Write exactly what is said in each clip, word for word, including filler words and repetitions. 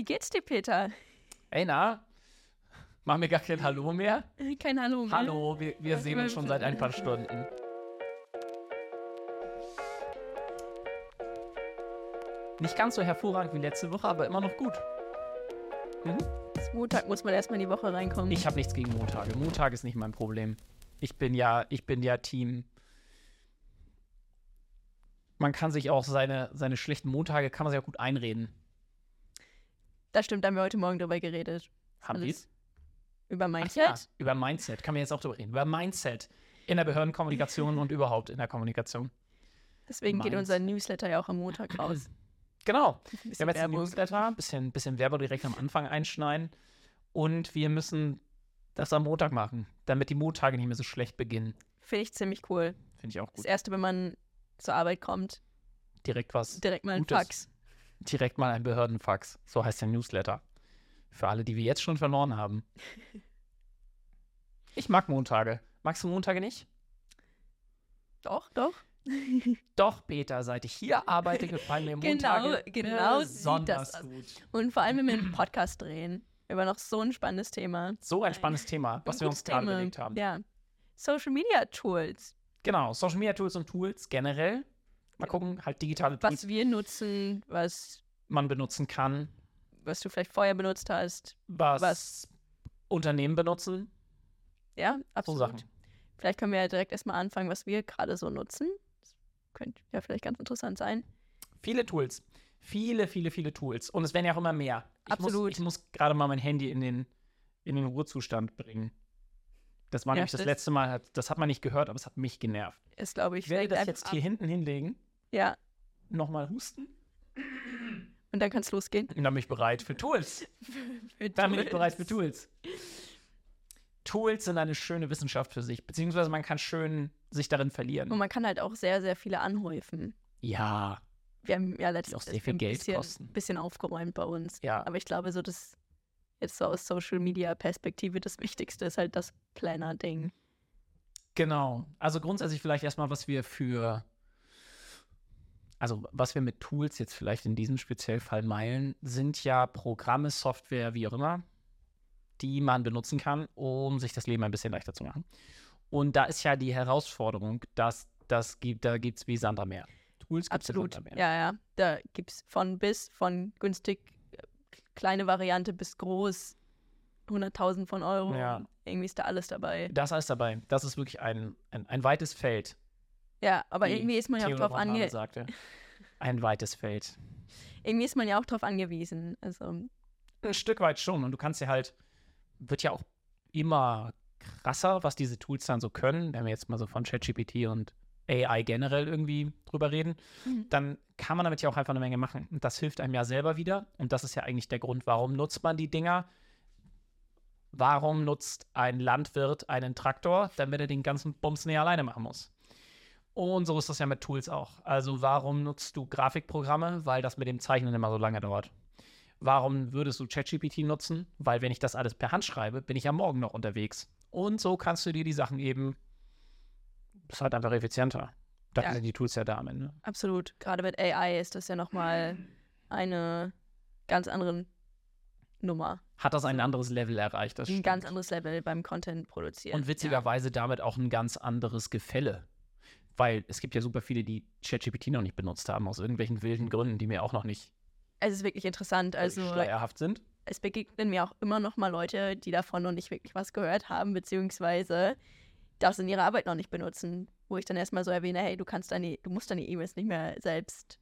Wie geht's dir, Peter? Ey, na? Machen wir gar kein Hallo mehr? Kein Hallo mehr. Hallo, wir, wir sehen uns schon seit ein paar Stunden. Nicht ganz so hervorragend wie letzte Woche, aber immer noch gut. Mhm. Bis Montag muss man erstmal in die Woche reinkommen. Ich habe nichts gegen Montage. Montag ist nicht mein Problem. Ich bin ja, ich bin ja Team. Man kann sich auch seine, seine schlechten Montage, kann man sich auch gut einreden. Das stimmt, da haben wir heute Morgen drüber geredet. Haben wir es? Über Mindset? Ach ja, über Mindset. Kann man jetzt auch drüber reden. Über Mindset in der Behördenkommunikation und überhaupt in der Kommunikation. Deswegen Mindset. Geht unser Newsletter ja auch am Montag raus. Genau. Wir haben jetzt ein Newsletter, ein bisschen, bisschen Werbung direkt am Anfang einschneiden. Und wir müssen das am Montag machen, damit die Montage nicht mehr so schlecht beginnen. Finde ich ziemlich cool. Finde ich auch gut. Das Erste, wenn man zur Arbeit kommt. Direkt was Direkt mal ein Gutes. Fax. Direkt mal ein Behördenfax. So heißt der Newsletter. Für alle, die wir jetzt schon verloren haben. Ich mag Montage. Magst du Montage nicht? Doch, doch. Doch, Peter, seit ich hier arbeite, gefallen mir Montage genau, genau besonders sieht das gut. Aus. Und vor allem, wenn wir einen Podcast drehen, über noch so ein spannendes Thema. So ein spannendes Thema, was ein wir uns gerade überlegt haben. Ja. Social Media Tools. Genau, Social Media Tools und Tools generell. Mal gucken, halt digitale Tools. Was wir nutzen, was man benutzen kann. Was du vielleicht vorher benutzt hast. Was, was Unternehmen benutzen. Ja, absolut. So Sachen. Vielleicht können wir ja direkt erstmal anfangen, was wir gerade so nutzen. Das könnte ja vielleicht ganz interessant sein. Viele Tools. Viele, viele, viele Tools. Und es werden ja auch immer mehr. Ich absolut. Muss, ich muss gerade mal mein Handy in den, in den Ruhezustand bringen. Das war ja, nämlich das, das letzte Mal, das hat man nicht gehört, aber es hat mich genervt. Ist, glaube ich, ich werde das jetzt ab. Hier hinten hinlegen. Ja. Nochmal husten. Und dann kann es losgehen. Und dann bin ich bereit für Tools. für dann Tools. bin ich bereit für Tools. Tools sind eine schöne Wissenschaft für sich, beziehungsweise man kann schön sich darin verlieren. Und man kann halt auch sehr, sehr viele anhäufen. Ja. Wir haben ja letztens auch sehr viel ein Geld bisschen, kosten. bisschen aufgeräumt bei uns. Ja. Aber ich glaube, so das jetzt so aus Social-Media-Perspektive das Wichtigste ist halt das Planner-Ding. Genau. Also grundsätzlich vielleicht erstmal, was wir für, also was wir mit Tools jetzt vielleicht in diesem speziellen Fall meinen, sind ja Programme, Software, wie auch immer, die man benutzen kann, um sich das Leben ein bisschen leichter zu machen. Und da ist ja die Herausforderung, dass das gibt, da gibt es wie Sand am Meer. Tools gibt es wie Sand am Meer. Ja, ja. Da gibt es von bis, von günstig kleine Variante bis groß, hunderttausend von Euro, ja. Irgendwie ist da alles dabei. Das ist alles dabei. Das ist wirklich ein, ein, ein weites Feld. Ja, aber Wie irgendwie ist man ja auch drauf angewiesen. Ein weites Feld. Irgendwie ist man ja auch drauf angewiesen. Also ein Stück weit schon. Und du kannst ja halt, wird ja auch immer krasser, was diese Tools dann so können. Wenn wir jetzt mal so von ChatGPT und A I generell irgendwie drüber reden, mhm. dann kann man damit ja auch einfach eine Menge machen. Und das hilft einem ja selber wieder. Und das ist ja eigentlich der Grund, warum nutzt man die Dinger? Warum nutzt ein Landwirt einen Traktor, damit er den ganzen Bums nicht alleine machen muss? Und so ist das ja mit Tools auch. Also warum nutzt du Grafikprogramme? Weil das mit dem Zeichnen immer so lange dauert. Warum würdest du ChatGPT nutzen? Weil wenn ich das alles per Hand schreibe, bin ich ja morgen noch unterwegs. Und so kannst du dir die Sachen eben Das ist halt einfach effizienter. Da ja. sind die Tools ja da am Ende. Absolut. Gerade mit A I ist das ja nochmal eine ganz andere Nummer. Hat das ein anderes Level erreicht? Das ein stimmt. ganz anderes Level beim Content produzieren. Und witzigerweise ja. damit auch ein ganz anderes Gefälle. Weil es gibt ja super viele, die ChatGPT noch nicht benutzt haben, aus irgendwelchen wilden Gründen, die mir auch noch nicht Es ist wirklich interessant. Also schleierhaft sind. Es begegnen mir auch immer noch mal Leute, die davon noch nicht wirklich was gehört haben, beziehungsweise das in ihrer Arbeit noch nicht benutzen, wo ich dann erstmal so erwähne, hey, du kannst deine, du musst deine E-Mails nicht mehr selbst.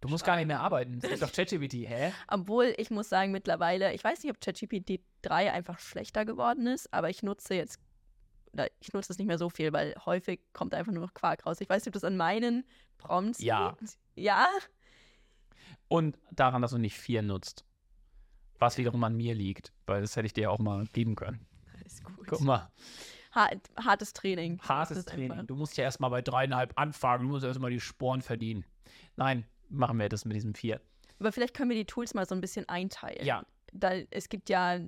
Du musst schreiben. Gar nicht mehr arbeiten. Das ist doch ChatGPT, hä? Obwohl, ich muss sagen, mittlerweile, ich weiß nicht, ob ChatGPT drei einfach schlechter geworden ist, aber ich nutze jetzt, oder ich nutze es nicht mehr so viel, weil häufig kommt einfach nur noch Quark raus. Ich weiß nicht, ob das an meinen Prompts ja. liegt. Ja. Und daran, dass du nicht vier nutzt. Was wiederum an mir liegt, weil das hätte ich dir ja auch mal geben können. Alles gut. Guck mal. Hartes Training. Hartes Training. Einfach. Du musst ja erstmal bei dreieinhalb anfangen. Du musst erstmal die Sporen verdienen. Nein, machen wir das mit diesem vier. Aber vielleicht können wir die Tools mal so ein bisschen einteilen. Ja. Da, es gibt ja,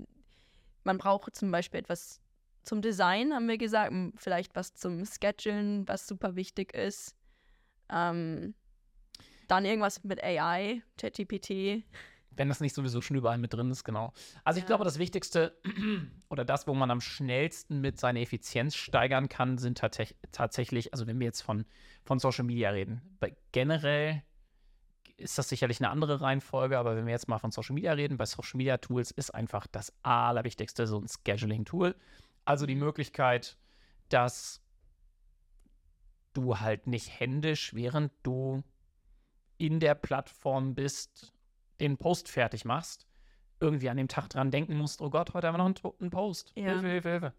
man braucht zum Beispiel etwas zum Design, haben wir gesagt. Vielleicht was zum Schedulen, was super wichtig ist. Ähm, dann irgendwas mit A I, ChatGPT. Wenn das nicht sowieso schon überall mit drin ist, genau. Also ich ja. glaube, das Wichtigste oder das, wo man am schnellsten mit seiner Effizienz steigern kann, sind tatsäch- tatsächlich, also wenn wir jetzt von, von Social Media reden, bei generell ist das sicherlich eine andere Reihenfolge, aber wenn wir jetzt mal von Social Media reden, bei Social Media Tools ist einfach das Allerwichtigste so ein Scheduling-Tool. Also die Möglichkeit, dass du halt nicht händisch, während du in der Plattform bist, den Post fertig machst, irgendwie an dem Tag dran denken musst, oh Gott, heute haben wir noch einen Post, ja. Hilfe, Hilfe, Hilfe.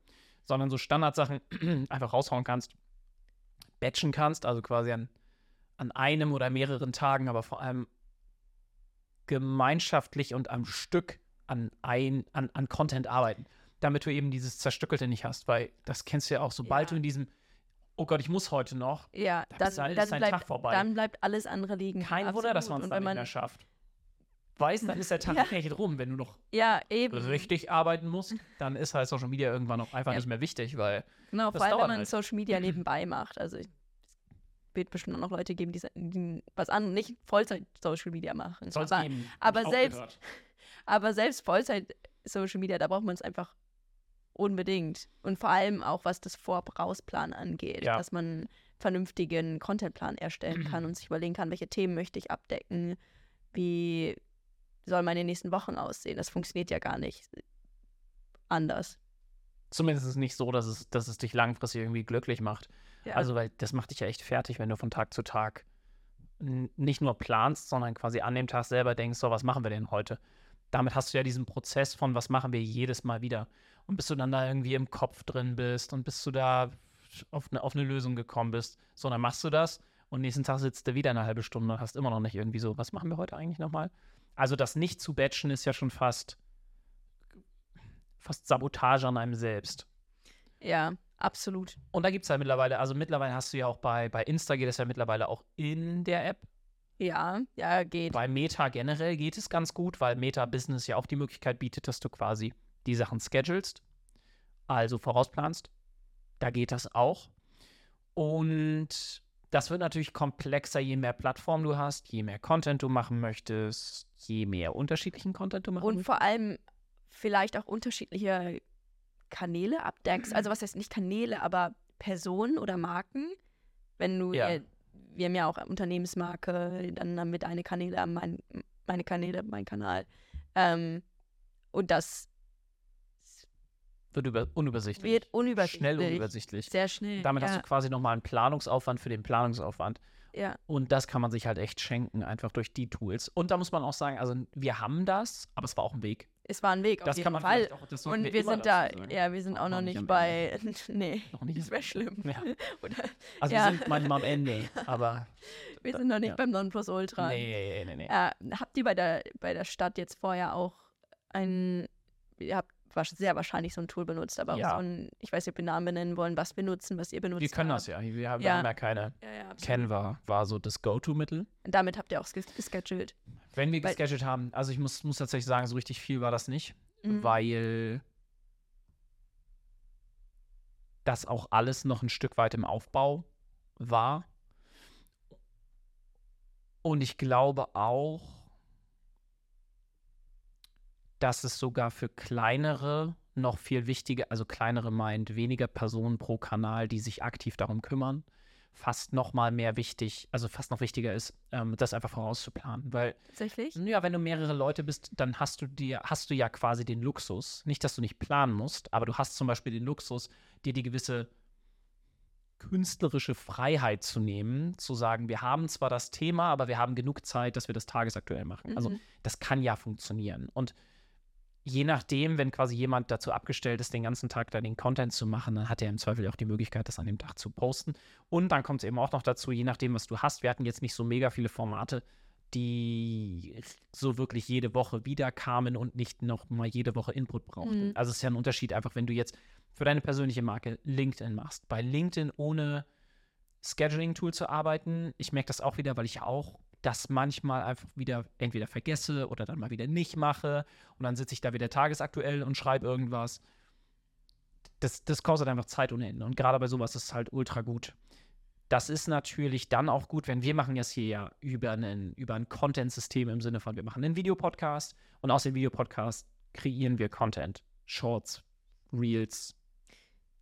Sondern so Standardsachen einfach raushauen kannst, batchen kannst, also quasi an, an einem oder mehreren Tagen, aber vor allem gemeinschaftlich und am Stück an, ein, an, an Content arbeiten, damit du eben dieses Zerstückelte nicht hast, weil das kennst du ja auch, sobald ja. du in diesem oh Gott, ich muss heute noch, ja, da ist dein Tag vorbei. Dann bleibt alles andere liegen. Kein Absolut. Wunder, dass man es dann nicht mehr schafft. Weißt, dann ist der Tag ja. nicht rum. Wenn du noch ja, eben. richtig arbeiten musst, dann ist halt Social Media irgendwann auch einfach ja. nicht mehr wichtig, weil genau, das vor allem, dauert wenn man halt. Social Media nebenbei macht. Also es wird bestimmt auch noch Leute geben, die, die was anderes, nicht Vollzeit Social Media machen. Soll's aber geben. aber selbst, aber selbst Vollzeit Social Media, da braucht man es einfach unbedingt. Und vor allem auch, was das Vorausplan angeht, ja. dass man vernünftigen Contentplan erstellen kann und sich überlegen kann, welche Themen möchte ich abdecken, wie sollen meine nächsten Wochen aussehen. Das funktioniert ja gar nicht anders. Zumindest ist es nicht so, dass es, dass es dich langfristig irgendwie glücklich macht. Ja. Also, weil das macht dich ja echt fertig, wenn du von Tag zu Tag n- nicht nur planst, sondern quasi an dem Tag selber denkst, so, was machen wir denn heute? Damit hast du ja diesen Prozess von, was machen wir jedes Mal wieder? Und bis du dann da irgendwie im Kopf drin bist und bis du da auf eine, auf eine Lösung gekommen bist, so, dann machst du das und nächsten Tag sitzt du wieder eine halbe Stunde und hast immer noch nicht irgendwie so, was machen wir heute eigentlich nochmal? Also das nicht zu batchen ist ja schon fast, fast Sabotage an einem selbst. Ja, absolut. Und da gibt es halt mittlerweile, also mittlerweile hast du ja auch bei, bei Insta geht es ja mittlerweile auch in der App. Ja, ja, geht. Bei Meta generell geht es ganz gut, weil Meta Business ja auch die Möglichkeit bietet, dass du quasi die Sachen schedulst, also vorausplanst. Da geht das auch. Und das wird natürlich komplexer, je mehr Plattformen du hast, je mehr Content du machen möchtest, je mehr unterschiedlichen Content du machen möchtest. Und vor allem vielleicht auch unterschiedliche Kanäle abdeckst. Also was heißt nicht Kanäle, aber Personen oder Marken, wenn du ja. ihr, wir haben ja auch Unternehmensmarke, dann damit eine Kanäle, mein, meine Kanäle, mein Kanal. Ähm, und das wird über, unübersichtlich. Wird unübersichtlich. Schnell unübersichtlich. Sehr schnell. Damit ja. hast du quasi nochmal einen Planungsaufwand für den Planungsaufwand. Ja. Und das kann man sich halt echt schenken, einfach durch die Tools. Und da muss man auch sagen, also wir haben das, aber es war auch ein Weg. Es war ein Weg, auf das jeden kann man Fall. Auch, das und wir, wir sind da, ja, wir sind auch, auch noch, noch nicht bei, nee, noch nicht. Das wäre schlimm. Ja. Oder, also ja. wir sind manchmal am Ende, aber. Wir sind noch nicht ja. beim Nonplusultra. Nee, nee, nee. nee. Äh, habt ihr bei der, bei der Stadt jetzt vorher auch ein, ihr habt sehr wahrscheinlich so ein Tool benutzt, aber ja. auch so ein, ich weiß nicht, ob wir Namen benennen wollen, was benutzen, was ihr benutzt habt. Wir können habt. das ja, wir haben ja, haben ja keine. Ja, ja, Canva war so das Go-To-Mittel. Und damit habt ihr auch ges- gescheduled. Wenn wir gescheduled haben, also ich muss, muss tatsächlich sagen, so richtig viel war das nicht, mhm. weil das auch alles noch ein Stück weit im Aufbau war. Und ich glaube auch, dass es sogar für kleinere noch viel wichtiger, also kleinere meint weniger Personen pro Kanal, die sich aktiv darum kümmern, fast noch mal mehr wichtig, also fast noch wichtiger ist, ähm, das einfach vorauszuplanen, weil tatsächlich? Ja, wenn du mehrere Leute bist, dann hast du dir, hast du ja quasi den Luxus, nicht, dass du nicht planen musst, aber du hast zum Beispiel den Luxus, dir die gewisse künstlerische Freiheit zu nehmen, zu sagen, wir haben zwar das Thema, aber wir haben genug Zeit, dass wir das tagesaktuell machen. Mhm. Also das kann ja funktionieren. Und je nachdem, wenn quasi jemand dazu abgestellt ist, den ganzen Tag da den Content zu machen, dann hat er im Zweifel auch die Möglichkeit, das an dem Tag zu posten. Und dann kommt es eben auch noch dazu, je nachdem, was du hast. Wir hatten jetzt nicht so mega viele Formate, die so wirklich jede Woche wieder kamen und nicht noch mal jede Woche Input brauchten. Mhm. Also es ist ja ein Unterschied, einfach wenn du jetzt für deine persönliche Marke LinkedIn machst. Bei LinkedIn ohne Scheduling-Tool zu arbeiten, ich merke das auch wieder, weil ich auch das manchmal einfach wieder entweder vergesse oder dann mal wieder nicht mache und dann sitze ich da wieder tagesaktuell und schreibe irgendwas. Das, das kostet einfach Zeit ohne Ende und gerade bei sowas ist es halt ultra gut, Das ist natürlich dann auch gut, wenn wir machen jetzt hier ja über, einen, über ein Content-System im Sinne von, wir machen einen Videopodcast und aus dem Videopodcast kreieren wir Content. Shorts, Reels,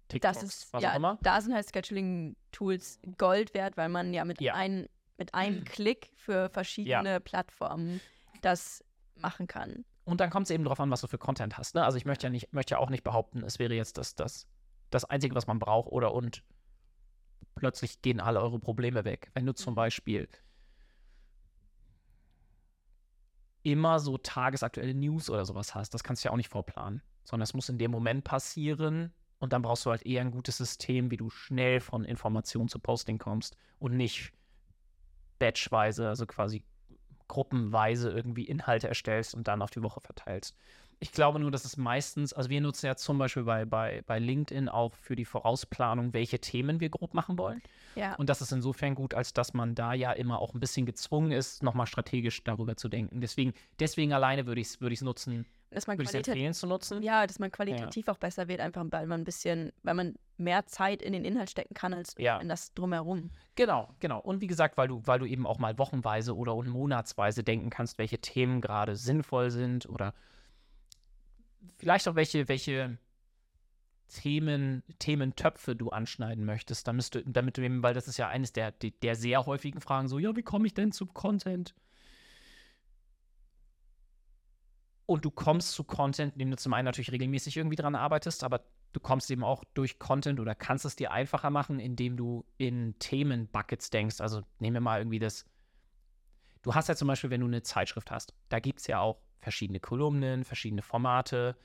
TikToks, das ist, was ja, auch immer. Da sind halt Scheduling-Tools Gold wert, weil man ja mit, ja. Ein, mit einem Klick für verschiedene ja. Plattformen das machen kann. Und dann kommt es eben drauf an, was du für Content hast. Ne? Also ich möchte ja nicht, möchte ja auch nicht behaupten, es wäre jetzt das, das, das Einzige, was man braucht oder und. Plötzlich gehen alle eure Probleme weg. Wenn du zum Beispiel immer so tagesaktuelle News oder sowas hast, das kannst du ja auch nicht vorplanen, sondern es muss in dem Moment passieren und dann brauchst du halt eher ein gutes System, wie du schnell von Information zu Posting kommst und nicht batchweise, also quasi gruppenweise irgendwie Inhalte erstellst und dann auf die Woche verteilst. Ich glaube nur, dass es meistens, also wir nutzen ja zum Beispiel bei, bei, bei LinkedIn auch für die Vorausplanung, welche Themen wir grob machen wollen. Ja. Und das ist insofern gut, als dass man da ja immer auch ein bisschen gezwungen ist, nochmal strategisch darüber zu denken. Deswegen, deswegen alleine würde ich es würd nutzen, würde ich empfehlen zu nutzen. Ja, dass man qualitativ ja. auch besser wird, einfach weil man ein bisschen, weil man mehr Zeit in den Inhalt stecken kann, als ja. in das Drumherum. Genau, genau. Und wie gesagt, weil du, weil du eben auch mal wochenweise oder und monatsweise denken kannst, welche Themen gerade sinnvoll sind oder vielleicht auch welche, welche Themen, Thementöpfe du anschneiden möchtest, damit du, damit du eben, weil das ist ja eines der, der sehr häufigen Fragen, so, ja, wie komme ich denn zu Content? Und du kommst zu Content, indem du zum einen natürlich regelmäßig irgendwie dran arbeitest, aber du kommst eben auch durch Content oder kannst es dir einfacher machen, indem du in Themenbuckets denkst. Also nehmen wir mal irgendwie das, du hast ja zum Beispiel, wenn du eine Zeitschrift hast, da gibt es ja auch verschiedene Kolumnen, verschiedene Formate.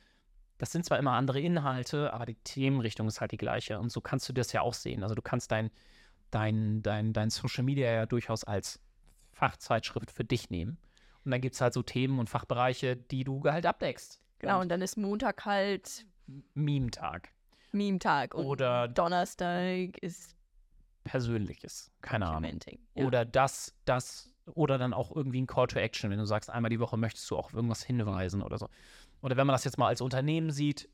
Das sind zwar immer andere Inhalte, aber die Themenrichtung ist halt die gleiche. Und so kannst du das ja auch sehen. Also du kannst dein, dein, dein, dein Social Media ja durchaus als Fachzeitschrift für dich nehmen. Und dann gibt es halt so Themen und Fachbereiche, die du halt abdeckst. Genau, und, und dann ist Montag halt Meme-Tag. Meme-Tag. Und oder Donnerstag ist Persönliches. Keine Ahnung. Ja. Oder das, das Oder dann auch irgendwie ein Call to Action, wenn du sagst, einmal die Woche möchtest du auch auf irgendwas hinweisen oder so. Oder wenn man das jetzt mal als Unternehmen sieht,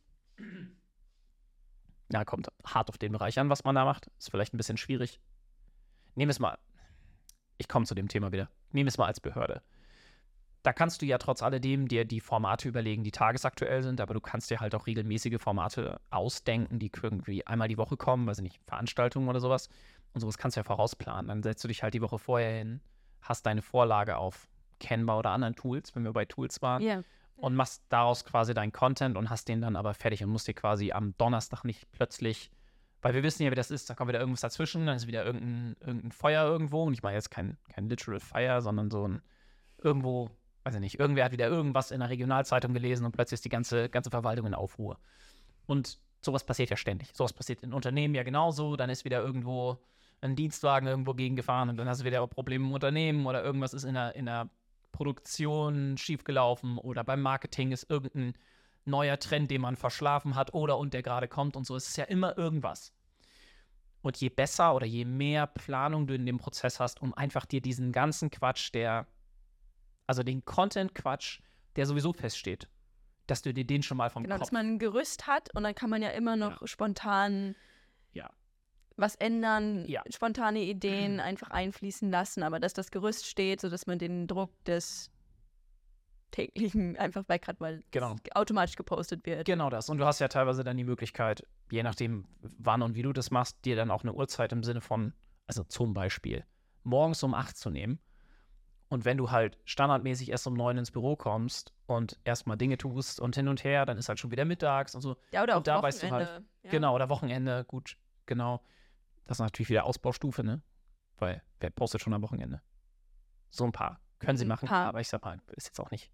na, kommt hart auf den Bereich an, was man da macht. Ist vielleicht ein bisschen schwierig. Nehmen wir es mal, ich komme zu dem Thema wieder, nehmen wir es mal als Behörde. Da kannst du ja trotz alledem dir die Formate überlegen, die tagesaktuell sind, aber du kannst dir halt auch regelmäßige Formate ausdenken, die irgendwie einmal die Woche kommen, weiß ich nicht, Veranstaltungen oder sowas. Und sowas kannst du ja vorausplanen. Dann setzt du dich halt die Woche vorher hin, hast deine Vorlage auf Canva oder anderen Tools, wenn wir bei Tools waren, yeah. und machst daraus quasi deinen Content und hast den dann aber fertig und musst dir quasi am Donnerstag nicht plötzlich, weil wir wissen ja, wie das ist, da kommt wieder irgendwas dazwischen, dann ist wieder irgendein, irgendein Feuer irgendwo und ich meine jetzt kein, kein literal Fire, sondern so ein irgendwo, weiß ich nicht, irgendwer hat wieder irgendwas in der Regionalzeitung gelesen und plötzlich ist die ganze, ganze Verwaltung in Aufruhr. Und sowas passiert ja ständig. Sowas passiert in Unternehmen ja genauso, dann ist wieder irgendwo einen Dienstwagen irgendwo gegengefahren und dann hast du wieder Probleme im Unternehmen oder irgendwas ist in der, in der Produktion schiefgelaufen oder beim Marketing ist irgendein neuer Trend, den man verschlafen hat oder und der gerade kommt und so. Es ist ja immer irgendwas. Und je besser oder je mehr Planung du in dem Prozess hast, um einfach dir diesen ganzen Quatsch, der, also den Content-Quatsch, der sowieso feststeht, dass du dir den schon mal vom genau, Kopf... Genau, dass man ein Gerüst hat und dann kann man ja immer noch ja. spontan... Ja. was ändern, ja. spontane Ideen mhm. einfach einfließen lassen, aber dass das Gerüst steht, sodass man den Druck des täglichen einfach bei gerade mal genau. automatisch gepostet wird. Genau das. Und du hast ja teilweise dann die Möglichkeit, je nachdem wann und wie du das machst, dir dann auch eine Uhrzeit im Sinne von, also zum Beispiel, morgens um acht zu nehmen. Und wenn du halt standardmäßig erst um neun ins Büro kommst und erstmal Dinge tust und hin und her, dann ist halt schon wieder mittags und so. Ja, oder auch und da Wochenende. Weißt du halt, ja. Genau, oder Wochenende, gut, genau. Das ist natürlich wieder Ausbaustufe, ne? Weil wer postet schon am Wochenende? So ein paar. Können sie machen, aber ich sag mal, ist jetzt auch nicht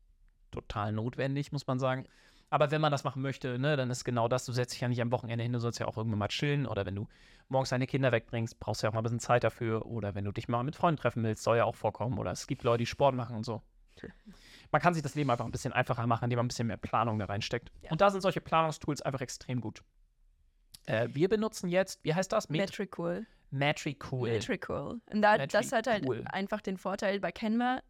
total notwendig, muss man sagen. Aber wenn man das machen möchte, ne, dann ist genau das, du setzt dich ja nicht am Wochenende hin, du sollst ja auch irgendwann mal chillen. Oder wenn du morgens deine Kinder wegbringst, brauchst du ja auch mal ein bisschen Zeit dafür. Oder wenn du dich mal mit Freunden treffen willst, soll ja auch vorkommen. Oder es gibt Leute, die Sport machen und so. Man kann sich das Leben einfach ein bisschen einfacher machen, indem man ein bisschen mehr Planung da reinsteckt. Ja. Und da sind solche Planungstools einfach extrem gut. Äh, wir benutzen jetzt, wie heißt das? Met- Metricool. Metricool. Metricool. Und da, Metricool. Das hat halt einfach den Vorteil, bei Canva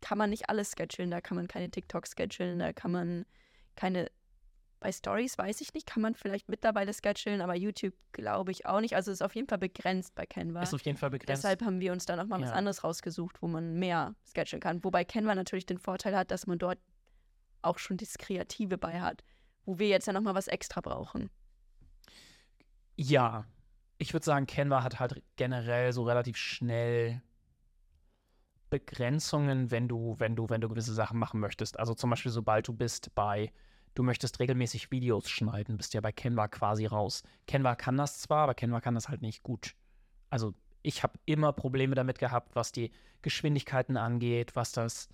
kann man nicht alles schedulen, da kann man keine TikTok schedulen, da kann man keine Bei Stories weiß ich nicht, kann man vielleicht mittlerweile sketchen, aber YouTube glaube ich auch nicht. Also es ist auf jeden Fall begrenzt bei Canva. Ist auf jeden Fall begrenzt. Deshalb haben wir uns dann auch mal ja. was anderes rausgesucht, wo man mehr sketchen kann. Wobei Canva natürlich den Vorteil hat, dass man dort auch schon das Kreative bei hat, wo wir jetzt ja nochmal was extra brauchen. Ja, ich würde sagen, Canva hat halt generell so relativ schnell Begrenzungen, wenn du, wenn du, wenn du gewisse Sachen machen möchtest. Also zum Beispiel, sobald du bist bei, du möchtest regelmäßig Videos schneiden, bist ja bei Canva quasi raus. Canva kann das zwar, aber Canva kann das halt nicht gut. Also ich habe immer Probleme damit gehabt, was die Geschwindigkeiten angeht, was das,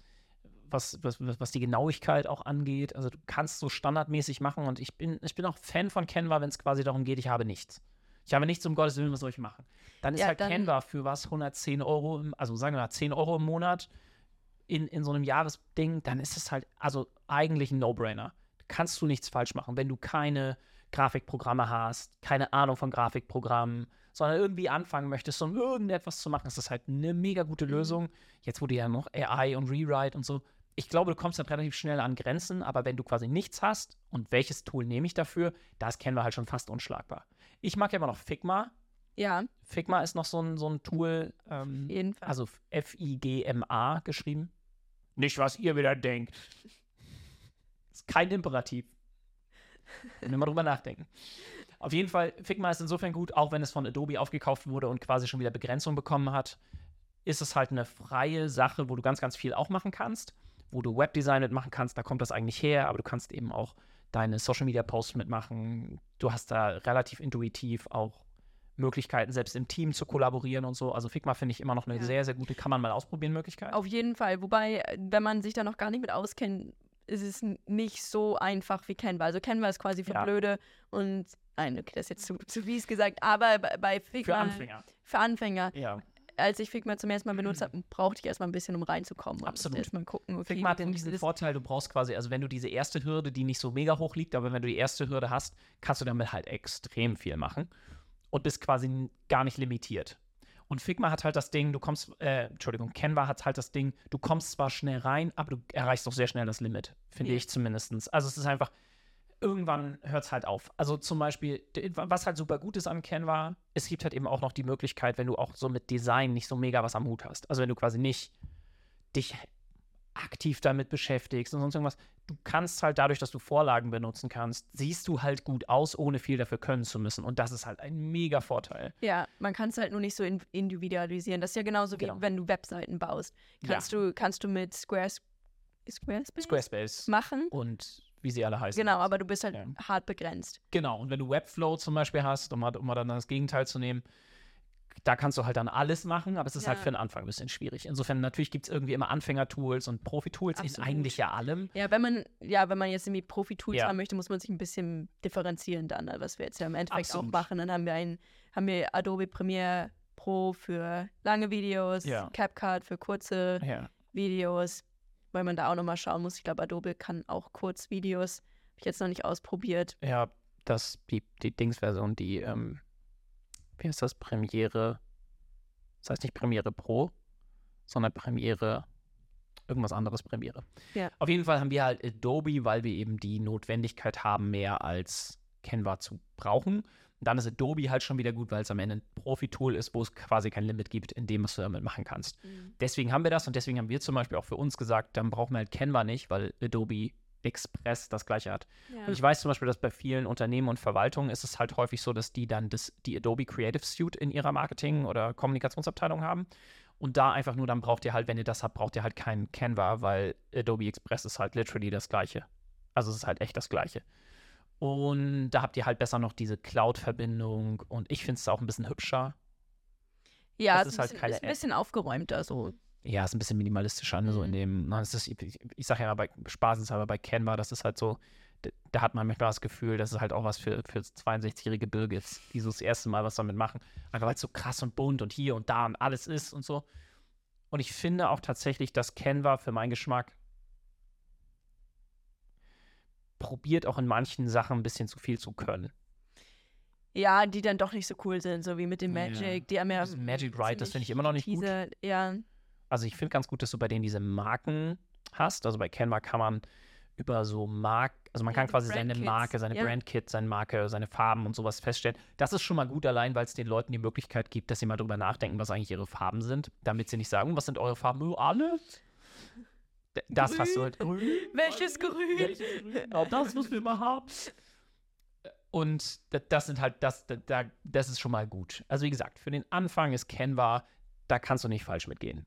was, was, was die Genauigkeit auch angeht. Also du kannst so standardmäßig machen und ich bin, ich bin auch Fan von Canva, wenn es quasi darum geht, ich habe nichts. Ich habe nichts, um Gottes Willen, was soll ich machen? Dann ist ja, halt dann Canva für was, hundertzehn Euro, im, also sagen wir mal zehn Euro im Monat in, in so einem Jahresding, dann ist es halt, also eigentlich ein No-Brainer. Kannst du nichts falsch machen, wenn du keine Grafikprogramme hast, keine Ahnung von Grafikprogrammen, sondern irgendwie anfangen möchtest, um irgendetwas zu machen, ist das halt eine mega gute Lösung. Jetzt wurde ja noch A I und Rewrite und so. Ich glaube, du kommst dann relativ schnell an Grenzen, aber wenn du quasi nichts hast und welches Tool nehme ich dafür, das kennen wir halt schon fast unschlagbar. Ich mag ja immer noch Figma. Ja. Figma ist noch so ein, so ein Tool, ähm, jedenfalls. Also F I G M A geschrieben. Nicht, was ihr wieder denkt. Ist kein Imperativ. Wenn wir mal drüber nachdenken. Auf jeden Fall, Figma ist insofern gut, auch wenn es von Adobe aufgekauft wurde und quasi schon wieder Begrenzung bekommen hat, ist es halt eine freie Sache, wo du ganz, ganz viel auch machen kannst, wo du Webdesign mitmachen kannst, da kommt das eigentlich her, aber du kannst eben auch deine Social-Media-Posts mitmachen. Du hast da relativ intuitiv auch Möglichkeiten, selbst im Team zu kollaborieren und so. Also Figma finde ich immer noch eine ja. sehr, sehr gute, kann man mal ausprobieren, Möglichkeit. Auf jeden Fall. Wobei, wenn man sich da noch gar nicht mit auskennt, ist es nicht so einfach wie Canva. Also Canva ist quasi für ja. Blöde und, nein, okay, das ist jetzt zu, zu fies gesagt, aber bei Figma. Für Anfänger. Für Anfänger. Ja. Als ich Figma zum ersten Mal benutzt habe, brauchte ich erstmal ein bisschen, um reinzukommen. Absolut. Erstmal gucken, okay, Figma hat diesen Vorteil, du brauchst quasi, also wenn du diese erste Hürde, die nicht so mega hoch liegt, aber wenn du die erste Hürde hast, kannst du damit halt extrem viel machen und bist quasi gar nicht limitiert. Und Figma hat halt das Ding, du kommst, äh, Entschuldigung, Canva hat halt das Ding, du kommst zwar schnell rein, aber du erreichst auch sehr schnell das Limit, finde ja. ich zumindest. Also es ist einfach, irgendwann hört es halt auf. Also zum Beispiel, was halt super gut ist an Canva, es gibt halt eben auch noch die Möglichkeit, wenn du auch so mit Design nicht so mega was am Hut hast. Also wenn du quasi nicht dich aktiv damit beschäftigst und sonst irgendwas. Du kannst halt dadurch, dass du Vorlagen benutzen kannst, siehst du halt gut aus, ohne viel dafür können zu müssen. Und das ist halt ein mega Vorteil. Ja, man kann es halt nur nicht so individualisieren. Das ist ja genauso wie, genau. wenn du Webseiten baust. Kannst, ja. du, kannst du mit Squares- Squarespace, Squarespace machen und wie sie alle heißen. Genau, aber du bist halt ja. hart begrenzt. Genau, und wenn du Webflow zum Beispiel hast, um, um mal dann das Gegenteil zu nehmen, da kannst du halt dann alles machen, aber es ist ja. halt für den Anfang ein bisschen schwierig. Insofern, natürlich gibt es irgendwie immer Anfänger-Tools und Profi-Tools in eigentlich ja allem. Ja, wenn man, ja, wenn man jetzt irgendwie Profi-Tools ja. haben möchte, muss man sich ein bisschen differenzieren dann, was wir jetzt ja im Endeffekt Absolut. auch machen. Dann haben wir, ein, haben wir Adobe Premiere Pro für lange Videos, ja. CapCut für kurze ja. Videos, weil man da auch nochmal schauen muss. Ich glaube, Adobe kann auch Kurzvideos. Habe ich jetzt noch nicht ausprobiert. Ja, das die, die Dings-Version, die, ähm, wie heißt das? Premiere, das heißt nicht Premiere Pro, sondern Premiere, irgendwas anderes Premiere. Ja. Auf jeden Fall haben wir halt Adobe, weil wir eben die Notwendigkeit haben, mehr als Canva zu brauchen. Und dann ist Adobe halt schon wieder gut, weil es am Ende ein Profi-Tool ist, wo es quasi kein Limit gibt in dem, was du damit machen kannst. Mhm. Deswegen haben wir das und deswegen haben wir zum Beispiel auch für uns gesagt, dann brauchen wir halt Canva nicht, weil Adobe Express das Gleiche hat. Ja. Und ich weiß zum Beispiel, dass bei vielen Unternehmen und Verwaltungen ist es halt häufig so, dass die dann das, die Adobe Creative Suite in ihrer Marketing- oder Kommunikationsabteilung haben und da einfach nur, dann braucht ihr halt, wenn ihr das habt, braucht ihr halt keinen Canva, weil Adobe Express ist halt literally das Gleiche. Also es ist halt echt das Gleiche. Und da habt ihr halt besser noch diese Cloud-Verbindung und ich finde es auch ein bisschen hübscher. Ja, es ist, ist halt bisschen, keine ist ein bisschen aufgeräumter so. Ja, ist ein bisschen minimalistischer, ne, so in dem, na, das ist, ich, ich sage ja mal, bei spaßenshalber bei Canva, das ist halt so, da, da hat man manchmal das Gefühl, das ist halt auch was für, für zweiundsechzigjährige Birgits, die so das erste Mal was damit machen. Einfach weil es so krass und bunt und hier und da und alles ist und so. Und ich finde auch tatsächlich, dass Canva für meinen Geschmack probiert auch in manchen Sachen ein bisschen zu viel zu können. Ja, die dann doch nicht so cool sind, so wie mit dem Magic. Ja. Die haben ja das Magic Write, das finde ich immer noch nicht diese, gut. Ja. Also ich finde ganz gut, dass du bei denen diese Marken hast. Also bei Canva kann man über so Mark, also man ja, kann quasi seine Marke, seine ja. Brandkit, seine Marke, seine Farben und sowas feststellen. Das ist schon mal gut, allein weil es den Leuten die Möglichkeit gibt, dass sie mal drüber nachdenken, was eigentlich ihre Farben sind, damit sie nicht sagen, was sind eure Farben? Oh, alle? Das grün. Hast du halt. Grün? Welches Grün? Welches Grün? Oh, das müssen wir immer haben. Und das sind halt, das, das, das ist schon mal gut. Also wie gesagt, für den Anfang ist Canva, da kannst du nicht falsch mitgehen.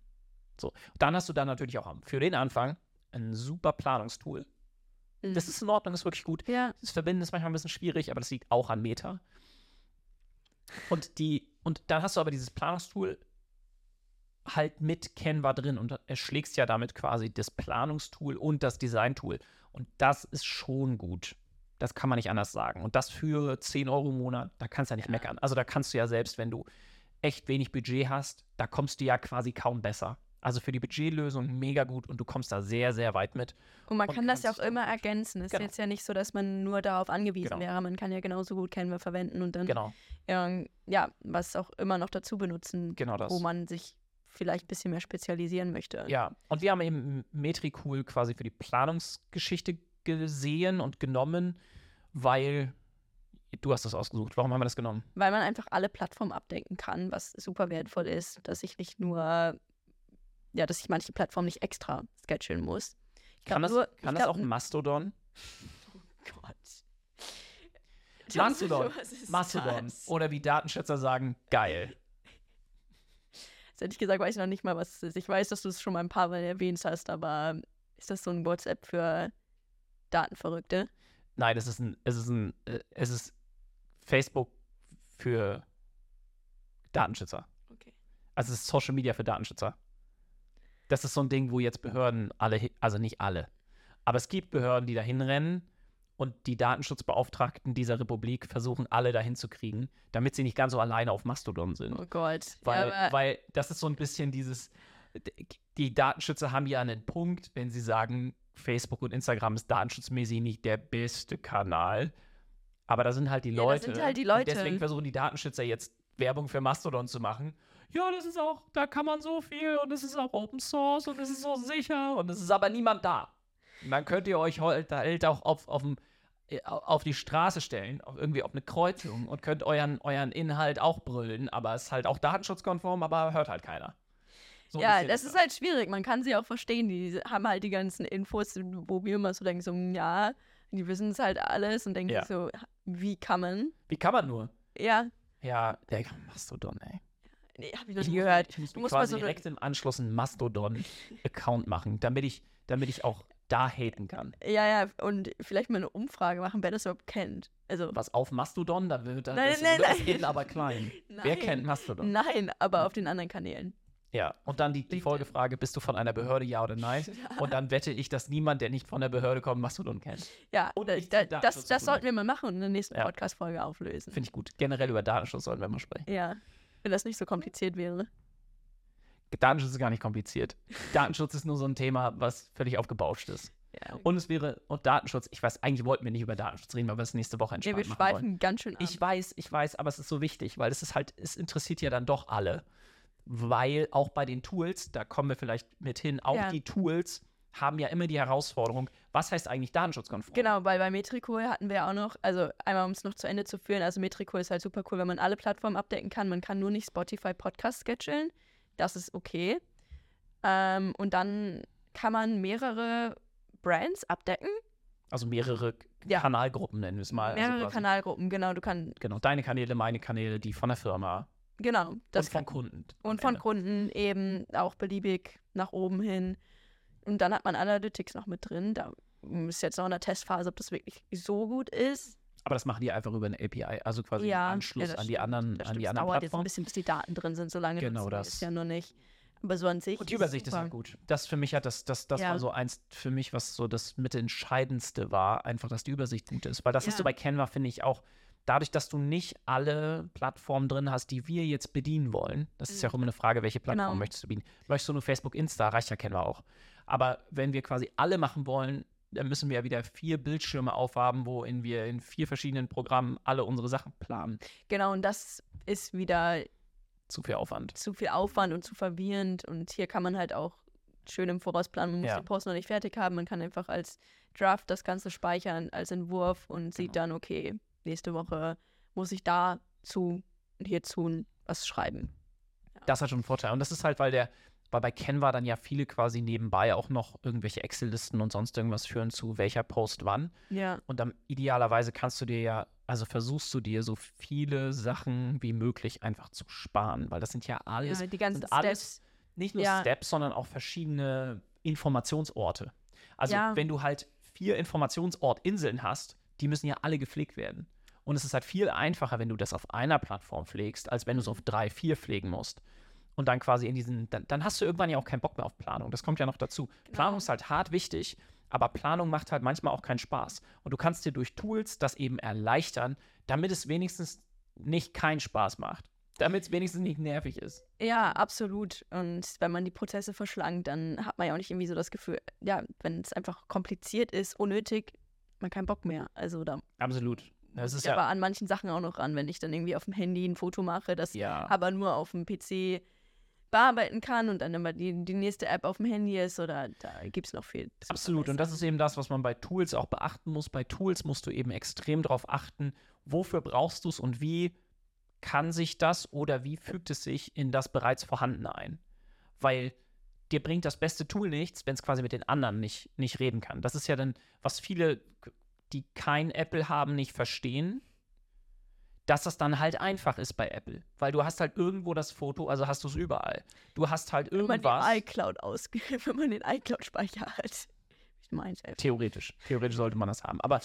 So, und dann hast du da natürlich auch für den Anfang ein super Planungstool. Mhm. Das ist in Ordnung, ist wirklich gut. Ja. Das Verbinden ist manchmal ein bisschen schwierig, aber das liegt auch an Meta. Und die, und dann hast du aber dieses Planungstool halt mit Canva drin und erschlägst ja damit quasi das Planungstool und das Designtool. Und das ist schon gut. Das kann man nicht anders sagen. Und das für zehn Euro im Monat, da kannst du ja nicht meckern. Also da kannst du ja selbst, wenn du echt wenig Budget hast, da kommst du ja quasi kaum besser. Also für die Budgetlösung mega gut und du kommst da sehr, sehr weit mit. Und man und kann das ja auch immer ergänzen. Es ist genau. jetzt ja nicht so, dass man nur darauf angewiesen genau. wäre. Man kann ja genauso gut Canva verwenden und dann genau. äh, ja, was auch immer noch dazu benutzen, genau das. Wo man sich vielleicht ein bisschen mehr spezialisieren möchte. Ja, und wir haben eben Metricool quasi für die Planungsgeschichte gesehen und genommen, weil, du hast das ausgesucht, warum haben wir das genommen? Weil man einfach alle Plattformen abdecken kann, was super wertvoll ist, dass ich nicht nur, ja, dass ich manche Plattformen nicht extra schedulen muss. Ich kann das, nur, kann ich das auch ein Mastodon? Oh Gott. Mastodon, Mastodon. Oder wie Datenschätzer sagen, geil. Jetzt hätte ich gesagt, weiß ich noch nicht mal, was es ist. Ich weiß, dass du es schon mal ein paar Mal erwähnt hast, aber ist das so ein WhatsApp für Datenverrückte? Nein, es ist ein, es ist ein, es ist Facebook für Datenschützer. Okay. Also es ist Social Media für Datenschützer. Das ist so ein Ding, wo jetzt Behörden alle, also nicht alle, aber es gibt Behörden, die dahin rennen und die Datenschutzbeauftragten dieser Republik versuchen, alle dahin zu kriegen, damit sie nicht ganz so alleine auf Mastodon sind. Oh Gott. Weil, ja, weil das ist so ein bisschen dieses, die Datenschützer haben ja einen Punkt, wenn sie sagen, Facebook und Instagram ist datenschutzmäßig nicht der beste Kanal. Aber da sind halt die ja, Leute. Da sind halt die Leute. Und deswegen versuchen die Datenschützer jetzt Werbung für Mastodon zu machen. Ja, das ist auch, da kann man so viel und es ist auch Open Source und es ist so sicher und es ist aber niemand da. Und dann könnt ihr euch halt auch auf, auf, auf die Straße stellen, auf irgendwie auf eine Kreuzung und könnt euren, euren Inhalt auch brüllen, aber es ist halt auch datenschutzkonform, aber hört halt keiner. So ja, das ist halt schwierig. Man kann sie auch verstehen. Die haben halt die ganzen Infos, wo wir immer so denken, so, ja, die wissen es halt alles und denken ja. so, wie kann man? Wie kann man nur? Ja. Ja, der Mastodon, ey. Nee, hab ich noch nie gehört. Ich muss, du musst quasi mal so direkt im Anschluss einen Mastodon-Account machen, damit ich, damit ich auch da haten kann. Ja, ja, und vielleicht mal eine Umfrage machen, wer das überhaupt kennt. Also was auf Mastodon, da wird dann nein, das, nein, das nein. Haten aber klein. Nein. Wer kennt Mastodon? Nein, aber ja. auf den anderen Kanälen. Ja, und dann die, die Folgefrage, bist du von einer Behörde, ja oder nein? Ja. Und dann wette ich, dass niemand, der nicht von der Behörde kommt, Mastodon kennt. Ja, oder ich, da, das, das sollten wir mal machen und in der nächsten ja. Podcast-Folge auflösen. Finde ich gut. Generell über Datenschutz sollten wir mal sprechen. Ja, wenn das nicht so kompliziert wäre. Datenschutz ist gar nicht kompliziert. Datenschutz ist nur so ein Thema, was völlig aufgebauscht ist. Ja, okay. Und es wäre, und Datenschutz, ich weiß, eigentlich wollten wir nicht über Datenschutz reden, weil wir das nächste Woche entspannt machen wollen. Ja, wir schweifen ganz schön ab. Ich weiß, ich weiß, aber es ist so wichtig, weil es ist halt, es interessiert ja dann doch alle. Weil auch bei den Tools, da kommen wir vielleicht mit hin, auch ja. die Tools haben ja immer die Herausforderung, was heißt eigentlich datenschutzkonform? Genau, weil bei Metricool hatten wir auch noch, also einmal um es noch zu Ende zu führen, also Metricool ist halt super cool, wenn man alle Plattformen abdecken kann, man kann nur nicht Spotify Podcast schedulen, das ist okay. Ähm, und dann kann man mehrere Brands abdecken. Also mehrere ja. Kanalgruppen nennen wir es mal. Mehrere also Kanalgruppen, genau. Du kannst genau, deine Kanäle, meine Kanäle, die von der Firma. Genau. Das und von kann, Kunden. Und von Ende. Kunden eben auch beliebig nach oben hin. Und dann hat man Analytics noch mit drin. Da ist jetzt noch in der Testphase, ob das wirklich so gut ist. Aber das machen die einfach über eine A P I, also quasi ja, einen Anschluss ja, an die anderen Plattformen. Das dauert Plattform. Jetzt ein bisschen, bis die Daten drin sind, solange genau das ist ja noch nicht. Aber so an sich. Und die Übersicht ist ja gut. Das für mich hat das, das, das ja. war so eins für mich, was so das mit Entscheidendste war, einfach, dass die Übersicht gut ist. Weil das ja. ist so bei Canva, finde ich auch. Dadurch, dass du nicht alle Plattformen drin hast, die wir jetzt bedienen wollen, das ist ja auch immer eine Frage, welche Plattform genau. möchtest du bedienen? Möchtest du nur Facebook, Insta, reicht ja kennen wir auch. Aber wenn wir quasi alle machen wollen, dann müssen wir ja wieder vier Bildschirme aufhaben, wo in wir in vier verschiedenen Programmen alle unsere Sachen planen. Genau, und das ist wieder zu viel Aufwand. Zu viel Aufwand und zu verwirrend. Und hier kann man halt auch schön im Voraus planen, man muss ja. den Post noch nicht fertig haben, man kann einfach als Draft das Ganze speichern als Entwurf und genau. sieht dann, okay, nächste Woche muss ich dazu und hierzu was schreiben. Ja. Das hat schon einen Vorteil. Und das ist halt, weil der, weil bei Canva dann ja viele quasi nebenbei auch noch irgendwelche Excel-Listen und sonst irgendwas führen zu, welcher Post wann. Ja. Und dann idealerweise kannst du dir ja, also versuchst du dir so viele Sachen wie möglich einfach zu sparen, weil das sind ja alles, ja, die ganzen alles Steps. Nicht nur ja. Steps, sondern auch verschiedene Informationsorte. Also ja. wenn du halt vier Informationsortinseln hast, die müssen ja alle gepflegt werden. Und es ist halt viel einfacher, wenn du das auf einer Plattform pflegst, als wenn du es auf drei, vier pflegen musst. Und dann quasi in diesen, dann, dann hast du irgendwann ja auch keinen Bock mehr auf Planung. Das kommt ja noch dazu. Genau. Planung ist halt hart wichtig, aber Planung macht halt manchmal auch keinen Spaß. Und du kannst dir durch Tools das eben erleichtern, damit es wenigstens nicht keinen Spaß macht. Damit es wenigstens nicht nervig ist. Ja, absolut. Und wenn man die Prozesse verschlankt, dann hat man ja auch nicht irgendwie so das Gefühl, ja, wenn es einfach kompliziert ist, unnötig, man keinen Bock mehr. Also da absolut. Das ist ja aber an manchen Sachen auch noch ran, wenn ich dann irgendwie auf dem Handy ein Foto mache, das ja. aber nur auf dem P C bearbeiten kann und dann immer die, die nächste App auf dem Handy ist oder da gibt es noch viel. Absolut. Und das ist eben das, was man bei Tools auch beachten muss. Bei Tools musst du eben extrem drauf achten, wofür brauchst du es und wie kann sich das oder wie fügt es sich in das bereits Vorhandene ein? Weil dir bringt das beste Tool nichts, wenn es quasi mit den anderen nicht, nicht reden kann. Das ist ja dann, was viele, die kein Apple haben, nicht verstehen, dass das dann halt einfach ist bei Apple. Weil du hast halt irgendwo das Foto, also hast du es überall. Du hast halt irgendwas. Wenn man den iCloud ausgibt, wenn man den iCloud-Speicher hat. Ich meine, theoretisch. Theoretisch sollte man das haben. Aber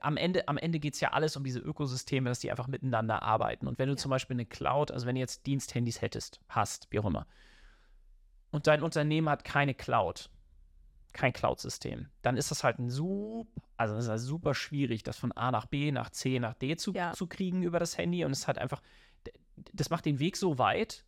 Am Ende, am Ende geht es ja alles um diese Ökosysteme, dass die einfach miteinander arbeiten. Und wenn du ja. zum Beispiel eine Cloud, also wenn du jetzt Diensthandys hättest, hast, wie auch immer, und dein Unternehmen hat keine Cloud, kein Cloud-System, dann ist das halt ein super, also das ist halt super schwierig, das von A nach B, nach C, nach D zu, ja. zu kriegen über das Handy. Und es hat einfach, das macht den Weg so weit,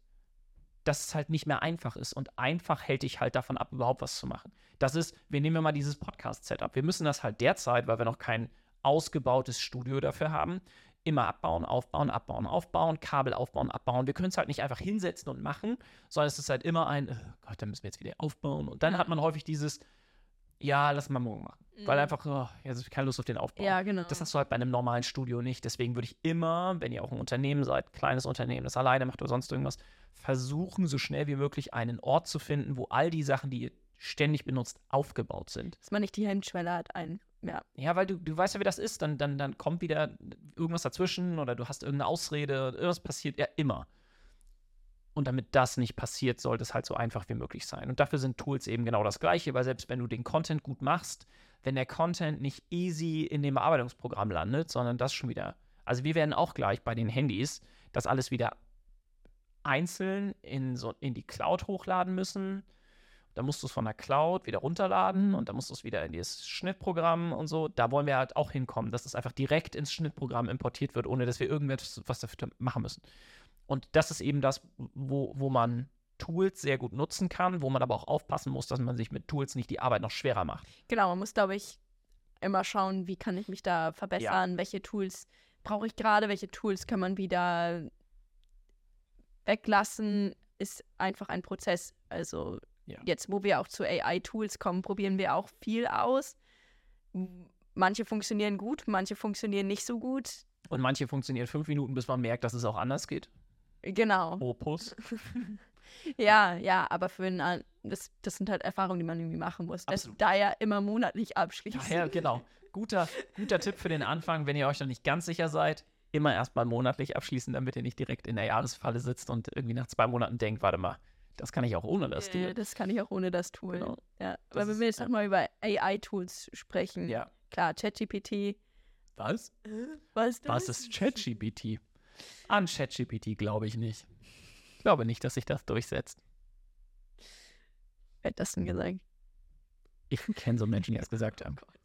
dass es halt nicht mehr einfach ist. Und einfach hält dich halt davon ab, überhaupt was zu machen. Das ist, wir nehmen ja mal dieses Podcast-Setup. Wir müssen das halt derzeit, weil wir noch kein ausgebautes Studio dafür haben, immer abbauen, aufbauen, abbauen, aufbauen, Kabel aufbauen, abbauen. Wir können es halt nicht einfach hinsetzen und machen, sondern es ist halt immer ein, oh Gott, dann müssen wir jetzt wieder aufbauen. Und dann ja. hat man häufig dieses, ja, lass mal morgen machen. Mhm. Weil einfach, oh, jetzt habe ich keine Lust auf den Aufbau. Ja, genau. Das hast du halt bei einem normalen Studio nicht. Deswegen würde ich immer, wenn ihr auch ein Unternehmen seid, kleines Unternehmen, das alleine macht oder sonst irgendwas, versuchen, so schnell wie möglich einen Ort zu finden, wo all die Sachen, die ihr ständig benutzt, aufgebaut sind. Dass man nicht die Hemmschwelle hat, ein, ja. Ja, weil du, du weißt ja, wie das ist. Dann, dann, dann kommt wieder irgendwas dazwischen oder du hast irgendeine Ausrede, irgendwas passiert, ja, immer. Und damit das nicht passiert, sollte es halt so einfach wie möglich sein. Und dafür sind Tools eben genau das Gleiche, weil selbst wenn du den Content gut machst, wenn der Content nicht easy in dem Bearbeitungsprogramm landet, sondern das schon wieder, also wir werden auch gleich bei den Handys das alles wieder einzeln in, so, in die Cloud hochladen müssen. Dann musst du es von der Cloud wieder runterladen und dann musst du es wieder in dieses Schnittprogramm und so. Da wollen wir halt auch hinkommen, dass es einfach direkt ins Schnittprogramm importiert wird, ohne dass wir irgendwas was dafür machen müssen. Und das ist eben das, wo, wo man Tools sehr gut nutzen kann, wo man aber auch aufpassen muss, dass man sich mit Tools nicht die Arbeit noch schwerer macht. Genau, man muss, glaube ich, immer schauen, wie kann ich mich da verbessern, ja. welche Tools brauche ich gerade, welche Tools kann man wieder weglassen, ist einfach ein Prozess. Also ja. jetzt, wo wir auch zu A I-Tools kommen, probieren wir auch viel aus. Manche funktionieren gut, manche funktionieren nicht so gut. Und manche funktionieren fünf Minuten, bis man merkt, dass es auch anders geht. Genau. Opus. ja, ja, aber für einen, das, das sind halt Erfahrungen, die man irgendwie machen muss. Das da ja immer monatlich abschließen. Ja, ja, genau. Guter, guter Tipp für den Anfang, wenn ihr euch noch nicht ganz sicher seid, immer erstmal monatlich abschließen, damit ihr nicht direkt in der Jahresfalle sitzt und irgendwie nach zwei Monaten denkt, warte mal, das kann ich auch ohne das Tool. Äh, das kann ich auch ohne das Tool. Genau. Ja. Aber wenn wir jetzt nochmal über A I-Tools sprechen, ja. klar, ChatGPT. Was? Was, Was ist ChatGPT? An ChatGPT glaube ich nicht. Ich glaube nicht, dass sich das durchsetzt. Wer hat das denn gesagt? Ich kenne so Menschen, die das gesagt haben. Oh Gott.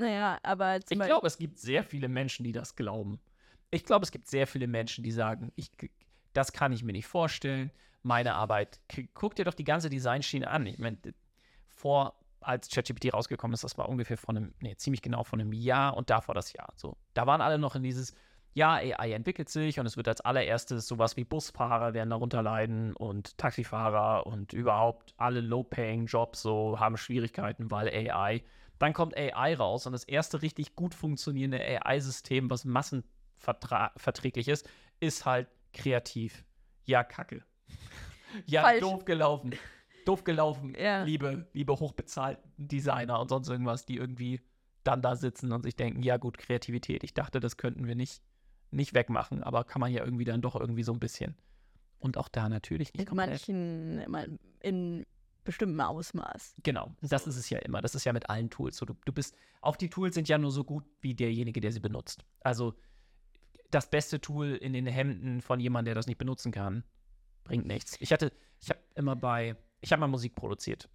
Naja, aber zum Ich glaube, es gibt sehr viele Menschen, die das glauben. Ich glaube, es gibt sehr viele Menschen, die sagen, ich, das kann ich mir nicht vorstellen. Meine Arbeit. Guck dir doch die ganze Designschiene an. Ich meine, vor als ChatGPT rausgekommen ist, das war ungefähr von einem, nee, ziemlich genau von einem Jahr und davor das Jahr. So, da waren alle noch in dieses, ja, A I entwickelt sich und es wird als allererstes sowas wie Busfahrer werden darunter leiden und Taxifahrer und überhaupt alle Low-Paying-Jobs so haben Schwierigkeiten, weil A I. Dann kommt A I raus und das erste richtig gut funktionierende A I-System, was massenverträglich ist, ist halt kreativ. Ja, kacke. Ja, falsch. doof gelaufen. Doof gelaufen, ja. liebe, liebe hochbezahlten Designer und sonst irgendwas, die irgendwie dann da sitzen und sich denken, ja gut, Kreativität, ich dachte, das könnten wir nicht, nicht wegmachen, aber kann man ja irgendwie dann doch irgendwie so ein bisschen. Und auch da natürlich nicht in komplett. Manchen, in bestimmtem Ausmaß. Genau, das ist es ja immer. Das ist ja mit allen Tools so. Du, du bist, auch die Tools sind ja nur so gut wie derjenige, der sie benutzt. Also das beste Tool in den Hemden von jemandem, der das nicht benutzen kann, bringt nichts. Ich hatte, ich habe immer bei, ich habe mal Musik produziert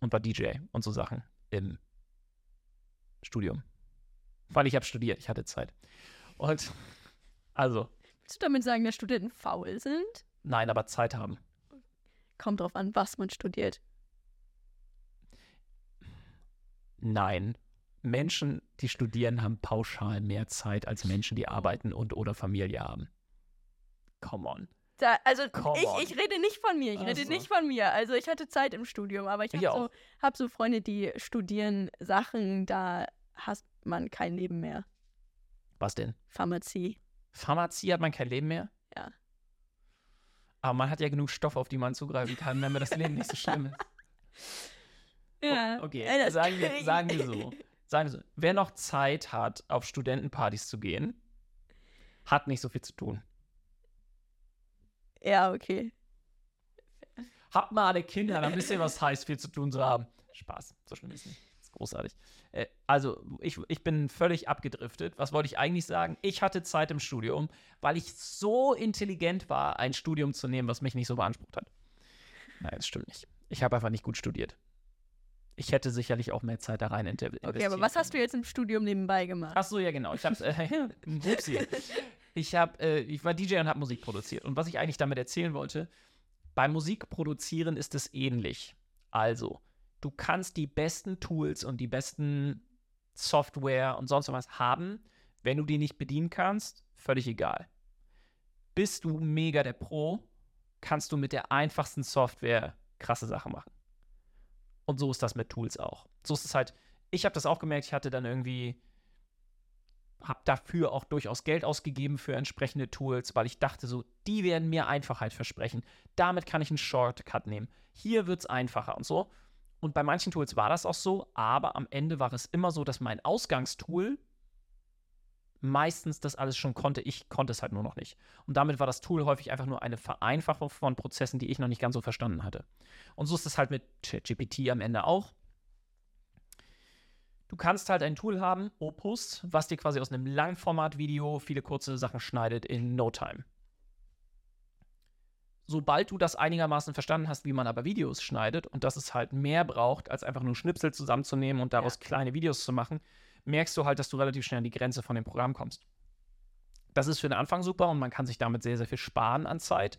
und war D J und so Sachen im Studium. Weil ich habe studiert, ich hatte Zeit. Und also. Willst du damit sagen, dass Studenten faul sind? Nein, aber Zeit haben. Kommt drauf an, was man studiert. Nein. Menschen, die studieren, haben pauschal mehr Zeit als Menschen, die arbeiten und oder Familie haben. Come on. Da, also ich, ich rede nicht von mir, ich also. rede nicht von mir. Also ich hatte Zeit im Studium, aber ich habe so, hab so Freunde, die studieren Sachen, da hat man kein Leben mehr. Was denn? Pharmazie. Pharmazie hat man kein Leben mehr? Ja. Aber man hat ja genug Stoff, auf die man zugreifen kann, wenn mir das Leben nicht so schlimm ist. Ja. O- okay, sagen wir, sagen wir so. Sagen wir so. Wer noch Zeit hat, auf Studentenpartys zu gehen, hat nicht so viel zu tun. Ja, okay. Habt mal alle Kinder, ein bisschen was heißt, viel zu tun zu haben. Spaß, so schlimm ist es nicht. Das ist großartig. Äh, also, ich, ich bin völlig abgedriftet. Was wollte ich eigentlich sagen? Ich hatte Zeit im Studium, weil ich so intelligent war, ein Studium zu nehmen, was mich nicht so beansprucht hat. Nein, das stimmt nicht. Ich habe einfach nicht gut studiert. Ich hätte sicherlich auch mehr Zeit da rein investiert. Okay, aber was hast du jetzt im Studium nebenbei gemacht? Ach so, ja, genau. Ich hab's, äh, Upsi. Ich hab, äh, ich war D J und habe Musik produziert. Und was ich eigentlich damit erzählen wollte, beim Musikproduzieren ist es ähnlich. Also, du kannst die besten Tools und die besten Software und sonst was haben. Wenn du die nicht bedienen kannst, völlig egal. Bist du mega der Pro, kannst du mit der einfachsten Software krasse Sachen machen. Und so ist das mit Tools auch. So ist es halt, ich habe das auch gemerkt, ich hatte dann irgendwie habe dafür auch durchaus Geld ausgegeben für entsprechende Tools, weil ich dachte so, die werden mir Einfachheit versprechen. Damit kann ich einen Shortcut nehmen. Hier wird es einfacher und so. Und bei manchen Tools war das auch so, aber am Ende war es immer so, dass mein Ausgangstool meistens das alles schon konnte. Ich konnte es halt nur noch nicht. Und damit war das Tool häufig einfach nur eine Vereinfachung von Prozessen, die ich noch nicht ganz so verstanden hatte. Und so ist es halt mit ChatGPT am Ende auch. Du kannst halt ein Tool haben, Opus, was dir quasi aus einem Langformat-Video viele kurze Sachen schneidet in no time. Sobald du das einigermaßen verstanden hast, wie man aber Videos schneidet und dass es halt mehr braucht, als einfach nur Schnipsel zusammenzunehmen und daraus ja. kleine Videos zu machen, merkst du halt, dass du relativ schnell an die Grenze von dem Programm kommst. Das ist für den Anfang super und man kann sich damit sehr, sehr viel sparen an Zeit.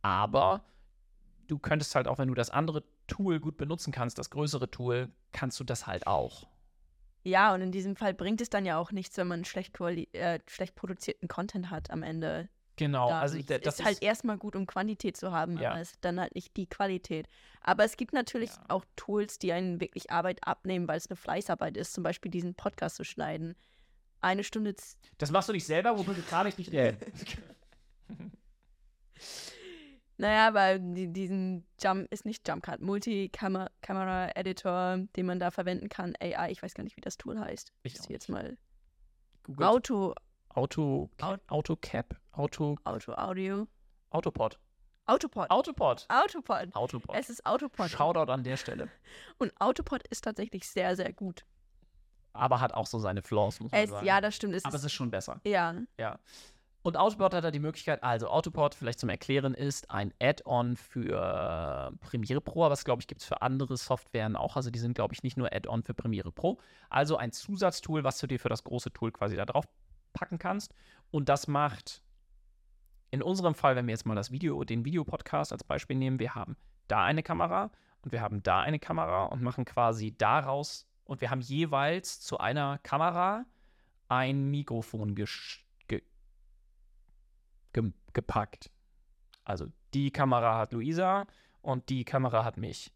Aber du könntest halt auch, wenn du das andere Tool gut benutzen kannst, das größere Tool, kannst du das halt auch. Ja, und in diesem Fall bringt es dann ja auch nichts, wenn man schlecht, quali- äh, schlecht produzierten Content hat am Ende. Genau. Da also das ist, ist halt erstmal gut, um Quantität zu haben, ja. aber es ist dann halt nicht die Qualität. Aber es gibt natürlich ja. auch Tools, die einen wirklich Arbeit abnehmen, weil es eine Fleißarbeit ist, zum Beispiel diesen Podcast zu schneiden. Eine Stunde... Z- das machst du nicht selber, wobei du gar nicht... nicht Naja, aber diesen Jump ist nicht Jumpcut, Multi-Kamera-Editor, den man da verwenden kann. A I, ich weiß gar nicht, wie das Tool heißt. Ich muss jetzt mal Google. Auto. Auto. AutoCap. Auto. Auto Audio. Autopod. Autopod. Autopod. Autopod. Autopod. Es ist Autopod. Shoutout an der Stelle. Und Autopod ist tatsächlich sehr, sehr gut. Aber hat auch so seine Flaws, muss man es, sagen. Ja, das stimmt. Es aber ist, es ist schon besser. Ja. Ja. Und Autopod hat da die Möglichkeit, also Autopod, vielleicht zum Erklären, ist ein Add-on für Premiere Pro, aber es, glaube ich, gibt es für andere Softwaren auch. Also die sind, glaube ich, nicht nur Add-on für Premiere Pro. Also ein Zusatztool, was du dir für das große Tool quasi da drauf packen kannst. Und das macht, in unserem Fall, wenn wir jetzt mal das Video, den Videopodcast als Beispiel nehmen, wir haben da eine Kamera und wir haben da eine Kamera und machen quasi daraus, und wir haben jeweils zu einer Kamera ein Mikrofon gesch- ge- ge- gepackt. Also die Kamera hat Luisa und die Kamera hat mich.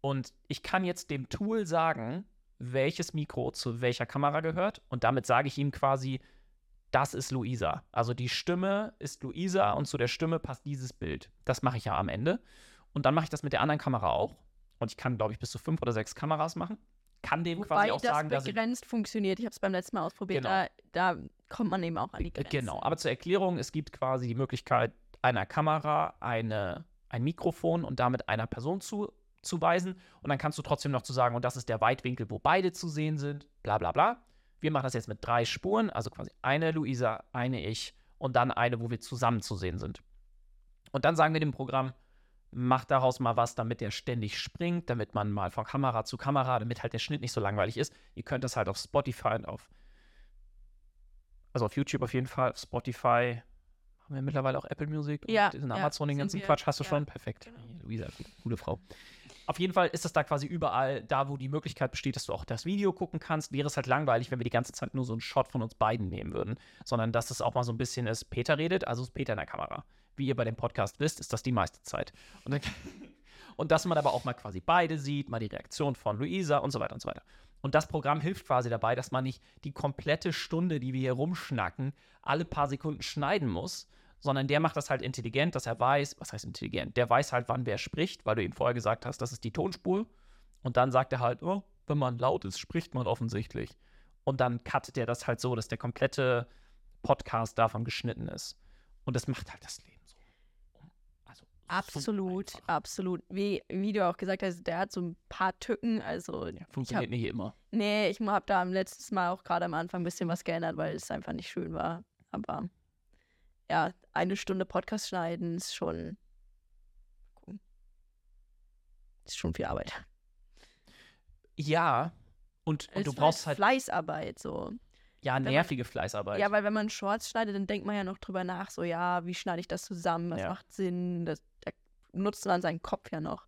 Und ich kann jetzt dem Tool sagen, welches Mikro zu welcher Kamera gehört. Und damit sage ich ihm quasi, das ist Luisa. Also die Stimme ist Luisa und zu der Stimme passt dieses Bild. Das mache ich ja am Ende. Und dann mache ich das mit der anderen Kamera auch. Und ich kann, glaube ich, bis zu fünf oder sechs Kameras machen. Kann dem Wobei quasi auch das sagen, dass das begrenzt ich funktioniert. Ich habe es beim letzten Mal ausprobiert. Genau. Da, da kommt man eben auch an die Grenze. Genau, aber zur Erklärung, es gibt quasi die Möglichkeit, einer Kamera eine, ein Mikrofon und damit einer Person zu zuweisen. Und dann kannst du trotzdem noch zu sagen, und das ist der Weitwinkel, wo beide zu sehen sind, bla bla bla. Wir machen das jetzt mit drei Spuren, also quasi eine Luisa, eine ich und dann eine, wo wir zusammen zu sehen sind. Und dann sagen wir dem Programm, mach daraus mal was, damit der ständig springt, damit man mal von Kamera zu Kamera, damit halt der Schnitt nicht so langweilig ist. Ihr könnt das halt auf Spotify und auf, also auf YouTube auf jeden Fall, auf Spotify, haben wir mittlerweile auch Apple Music ja, und ja, Amazon, den ganzen wir, Quatsch hast du ja, schon, perfekt. Genau. Luisa, gute Frau. Auf jeden Fall ist das da quasi überall, da wo die Möglichkeit besteht, dass du auch das Video gucken kannst, wäre es halt langweilig, wenn wir die ganze Zeit nur so einen Shot von uns beiden nehmen würden, sondern dass es auch mal so ein bisschen ist, Peter redet, also ist Peter in der Kamera. Wie ihr bei dem Podcast wisst, ist das die meiste Zeit. Und, dann, und dass man aber auch mal quasi beide sieht, mal die Reaktion von Luisa und so weiter und so weiter. Und das Programm hilft quasi dabei, dass man nicht die komplette Stunde, die wir hier rumschnacken, alle paar Sekunden schneiden muss, sondern der macht das halt intelligent, dass er weiß, was heißt intelligent? Der weiß halt, wann wer spricht, weil du ihm vorher gesagt hast, das ist die Tonspur. Und dann sagt er halt, oh, wenn man laut ist, spricht man offensichtlich. Und dann cuttet er das halt so, dass der komplette Podcast davon geschnitten ist. Und das macht halt das Leben. Absolut, so absolut. Wie, wie du auch gesagt hast, der hat so ein paar Tücken. Also ja, funktioniert hab, nicht immer. Nee, ich habe da am letzten Mal auch gerade am Anfang ein bisschen was geändert, weil es einfach nicht schön war. Aber ja, eine Stunde Podcast schneiden ist schon, ist schon viel Arbeit. Ja, und, und du brauchst halt Fleißarbeit so. Ja, nervige man, Fleißarbeit. Ja, weil wenn man Shorts schneidet, dann denkt man ja noch drüber nach, so ja, wie schneide ich das zusammen, was ja. macht Sinn, das, da nutzt man seinen Kopf ja noch.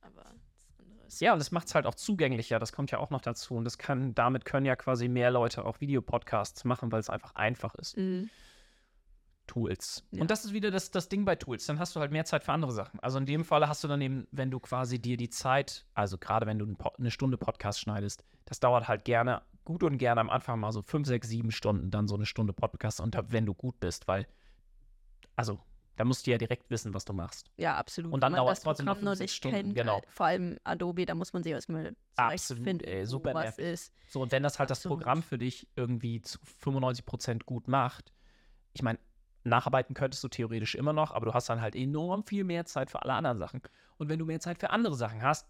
Aber das andere ist ja, und das macht es halt auch zugänglicher, das kommt ja auch noch dazu. Und das kann, damit können ja quasi mehr Leute auch Videopodcasts machen, weil es einfach einfach ist. Mhm. Tools. Ja. Und das ist wieder das, das Ding bei Tools, dann hast du halt mehr Zeit für andere Sachen. Also in dem Fall hast du dann eben, wenn du quasi dir die Zeit, also gerade wenn du eine Stunde Podcast schneidest, das dauert halt gerne gut und gerne am Anfang mal so fünf, sechs, sieben Stunden, dann so eine Stunde Podcast und wenn du gut bist, weil, also, da musst du ja direkt wissen, was du machst. Ja, absolut. Und dann man dauert es trotzdem noch fünf, sechs Stunden. Kennt, genau. Vor allem Adobe, da muss man sich erstmal zurechtfinden, ey, super wo was ist. So, und wenn das halt absolut. Das Programm für dich irgendwie zu fünfundneunzig Prozent gut macht, ich meine, nacharbeiten könntest du theoretisch immer noch, aber du hast dann halt enorm viel mehr Zeit für alle anderen Sachen. Und wenn du mehr Zeit für andere Sachen hast,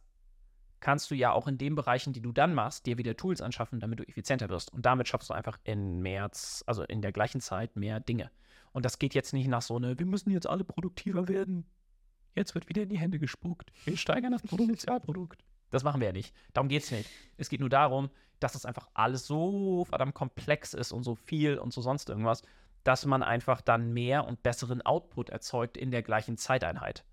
kannst du ja auch in den Bereichen, die du dann machst, dir wieder Tools anschaffen, damit du effizienter wirst. Und damit schaffst du einfach in mehr, also in der gleichen Zeit mehr Dinge. Und das geht jetzt nicht nach so eine, wir müssen jetzt alle produktiver werden. Jetzt wird wieder in die Hände gespuckt. Wir steigern das Potenzialprodukt. Das machen wir ja nicht. Darum geht's nicht. Es geht nur darum, dass es einfach alles so verdammt komplex ist und so viel und so sonst irgendwas, dass man einfach dann mehr und besseren Output erzeugt in der gleichen Zeiteinheit.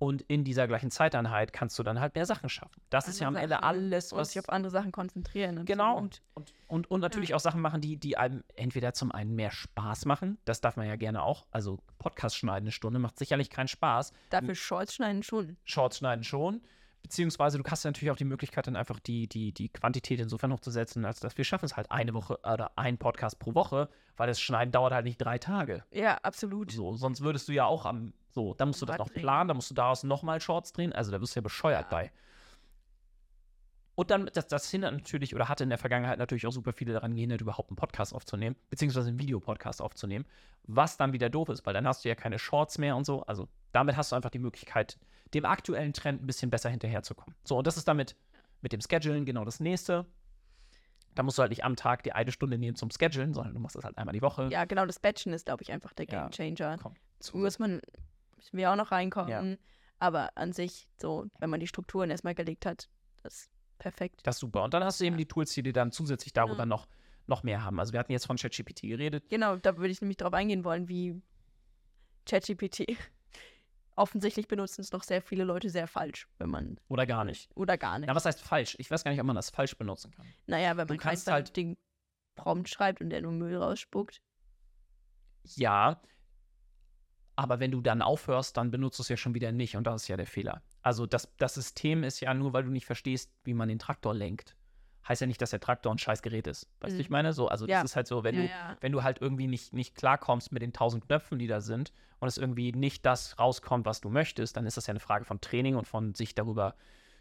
Und in dieser gleichen Zeiteinheit kannst du dann halt mehr Sachen schaffen. Das andere ist ja am Ende alles, was... Und sich auf andere Sachen konzentrieren. Genau. Und, und, und, und natürlich ja. auch Sachen machen, die, die einem entweder zum einen mehr Spaß machen. Das darf man ja gerne auch. Also Podcast schneiden eine Stunde macht sicherlich keinen Spaß. Dafür Shorts schneiden schon. Shorts schneiden schon. Beziehungsweise du hast ja natürlich auch die Möglichkeit, dann einfach die, die, die Quantität insofern hochzusetzen, als dass wir schaffen es halt eine Woche oder ein Podcast pro Woche, weil das Schneiden dauert halt nicht drei Tage. Ja, absolut. So, sonst würdest du ja auch am... So, dann musst du das noch planen, dann musst du daraus nochmal Shorts drehen. Also da wirst du ja bescheuert ja. bei. Und dann, das, das hindert natürlich, oder hatte in der Vergangenheit natürlich auch super viele daran gehindert, überhaupt einen Podcast aufzunehmen, beziehungsweise einen Videopodcast aufzunehmen, was dann wieder doof ist, weil dann hast du ja keine Shorts mehr und so. Also damit hast du einfach die Möglichkeit, dem aktuellen Trend ein bisschen besser hinterherzukommen. So, und das ist damit mit dem Schedulen genau das Nächste. Da musst du halt nicht am Tag die eine Stunde nehmen zum Schedulen, sondern du machst das halt einmal die Woche. Ja, genau, das Batchen ist, glaube ich, einfach der Gamechanger. Ja, komm, zu muss man... Müssen wir auch noch reinkommen. Ja. Aber an sich, so, wenn man die Strukturen erstmal gelegt hat, das ist perfekt. Das ist super. Und dann hast du eben ja. die Tools, die dir dann zusätzlich darüber ja. noch, noch mehr haben. Also wir hatten jetzt von ChatGPT geredet. Genau, da würde ich nämlich drauf eingehen wollen, wie ChatGPT. Offensichtlich benutzen es noch sehr viele Leute sehr falsch, wenn man... Oder gar nicht. Oder gar nicht. Na, was heißt falsch? Ich weiß gar nicht, ob man das falsch benutzen kann. Naja, wenn man du kein kannst halt Ding Prompt schreibt und der nur Müll rausspuckt? Ja, aber wenn du dann aufhörst, dann benutzt du es ja schon wieder nicht und das ist ja der Fehler. Also das, das System ist ja nur, weil du nicht verstehst, wie man den Traktor lenkt. Heißt ja nicht, dass der Traktor ein scheiß Gerät ist. Weißt du, mhm. ich meine? So, also ja. das ist halt so, wenn, ja, du, ja. wenn du halt irgendwie nicht, nicht klarkommst mit den tausend Knöpfen, die da sind und es irgendwie nicht das rauskommt, was du möchtest, dann ist das ja eine Frage von Training und von sich darüber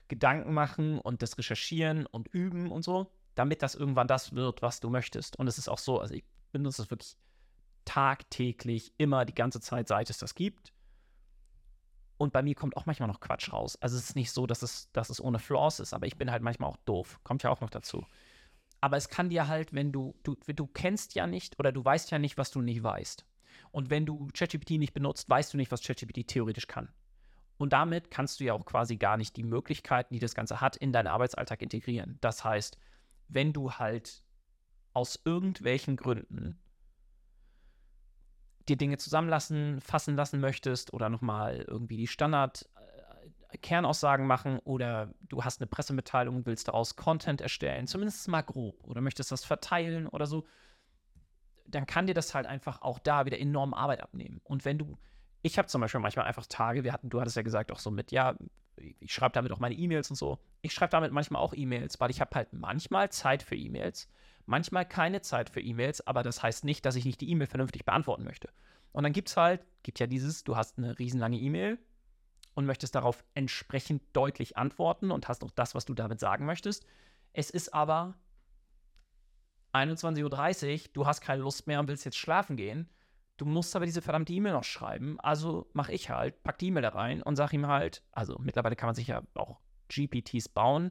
Gedanken machen und das Recherchieren und Üben und so, damit das irgendwann das wird, was du möchtest. Und es ist auch so, also ich benutze das wirklich tagtäglich, immer die ganze Zeit, seit es das gibt. Und bei mir kommt auch manchmal noch Quatsch raus. Also es ist nicht so, dass es, dass es ohne Flaws ist, aber ich bin halt manchmal auch doof. Kommt ja auch noch dazu. Aber es kann dir halt, wenn du, du, du kennst ja nicht oder du weißt ja nicht, was du nicht weißt. Und wenn du ChatGPT nicht benutzt, weißt du nicht, was ChatGPT theoretisch kann. Und damit kannst du ja auch quasi gar nicht die Möglichkeiten, die das Ganze hat, in deinen Arbeitsalltag integrieren. Das heißt, wenn du halt aus irgendwelchen Gründen dir Dinge zusammenlassen, fassen lassen möchtest oder nochmal irgendwie die Standard-Kernaussagen äh, machen oder du hast eine Pressemitteilung und willst daraus Content erstellen, zumindest mal grob, oder möchtest das verteilen oder so, dann kann dir das halt einfach auch da wieder enorm Arbeit abnehmen. Und wenn du, ich habe zum Beispiel manchmal einfach Tage, wir hatten, du hattest ja gesagt auch so mit, ja, ich schreibe damit auch meine E-Mails und so. Ich schreibe damit manchmal auch E-Mails, weil ich habe halt manchmal Zeit für E-Mails, manchmal keine Zeit für E-Mails, aber das heißt nicht, dass ich nicht die E-Mail vernünftig beantworten möchte. Und dann gibt's halt, gibt ja dieses, du hast eine riesenlange E-Mail und möchtest darauf entsprechend deutlich antworten und hast auch das, was du damit sagen möchtest. Es ist aber einundzwanzig Uhr dreißig, du hast keine Lust mehr und willst jetzt schlafen gehen. Du musst aber diese verdammte E-Mail noch schreiben, also mache ich halt, pack die E-Mail da rein und sag ihm halt, also mittlerweile kann man sich ja auch G P Ts bauen.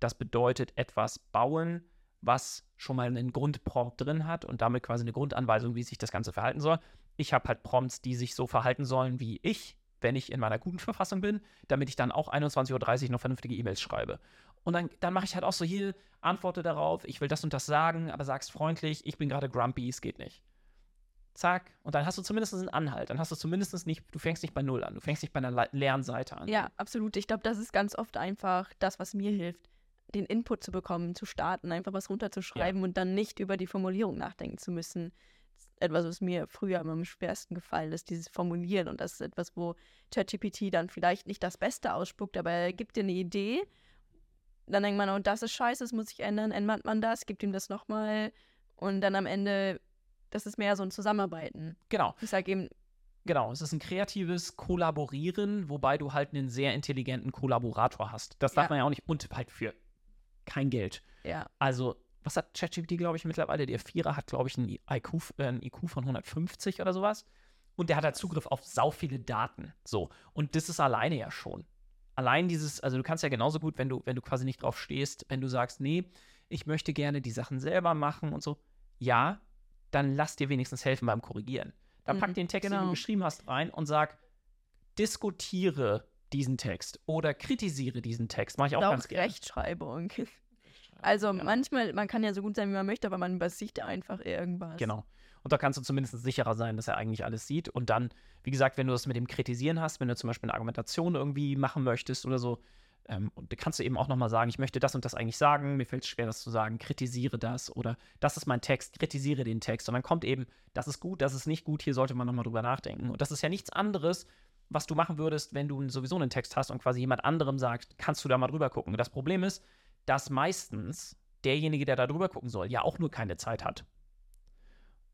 Das bedeutet etwas bauen, was schon mal einen Grundprompt drin hat und damit quasi eine Grundanweisung, wie sich das Ganze verhalten soll. Ich habe halt Prompts, die sich so verhalten sollen wie ich, wenn ich in meiner guten Verfassung bin, damit ich dann auch einundzwanzig Uhr dreißig noch vernünftige E-Mails schreibe. Und dann, dann mache ich halt auch so hier, antworte darauf, ich will das und das sagen, aber sag's freundlich, ich bin gerade grumpy, es geht nicht. Zack, und dann hast du zumindest einen Anhalt, dann hast du zumindest nicht, du fängst nicht bei Null an, du fängst nicht bei einer le- leeren Seite an. Ja, absolut. Ich glaube, das ist ganz oft einfach das, was mir hilft, den Input zu bekommen, zu starten, einfach was runterzuschreiben ja. und dann nicht über die Formulierung nachdenken zu müssen. Etwas, was mir früher immer am schwersten gefallen ist, dieses Formulieren, und das ist etwas, wo ChatGPT dann vielleicht nicht das Beste ausspuckt, aber er gibt dir eine Idee, dann denkt man, oh, das ist scheiße, das muss ich ändern, ändert man das, gibt ihm das nochmal und dann am Ende... Das ist mehr so ein Zusammenarbeiten. Genau. Ich sage eben. Genau, es ist ein kreatives Kollaborieren, wobei du halt einen sehr intelligenten Kollaborator hast. Das darf ja. man ja auch nicht, und halt für kein Geld. Ja. Also, was hat ChatGPT, glaube ich, mittlerweile? Der Vierer hat, glaube ich, einen I Q, äh, einen I Q von hundertfünfzig oder sowas. Und der hat halt Zugriff auf sau viele Daten. So. Und das ist alleine ja schon. Allein dieses, also du kannst ja genauso gut, wenn du, wenn du quasi nicht drauf stehst, wenn du sagst, nee, ich möchte gerne die Sachen selber machen und so. Ja, dann lass dir wenigstens helfen beim Korrigieren. Dann pack mhm, den Text, genau. den du geschrieben hast, rein und sag, diskutiere diesen Text oder kritisiere diesen Text. Mach ich auch Doch, ganz gerne. Rechtschreibung. Also ja. manchmal, man kann ja so gut sein, wie man möchte, aber man übersieht einfach irgendwas. Genau. Und da kannst du zumindest sicherer sein, dass er eigentlich alles sieht. Und dann, wie gesagt, wenn du das mit dem Kritisieren hast, wenn du zum Beispiel eine Argumentation irgendwie machen möchtest oder so, Ähm, und da kannst du eben auch nochmal sagen, ich möchte das und das eigentlich sagen, mir fällt es schwer, das zu sagen, kritisiere das oder das ist mein Text, kritisiere den Text. Und dann kommt eben, das ist gut, das ist nicht gut, hier sollte man nochmal drüber nachdenken. Und das ist ja nichts anderes, was du machen würdest, wenn du sowieso einen Text hast und quasi jemand anderem sagt, kannst du da mal drüber gucken. Und das Problem ist, dass meistens derjenige, der da drüber gucken soll, ja auch nur keine Zeit hat.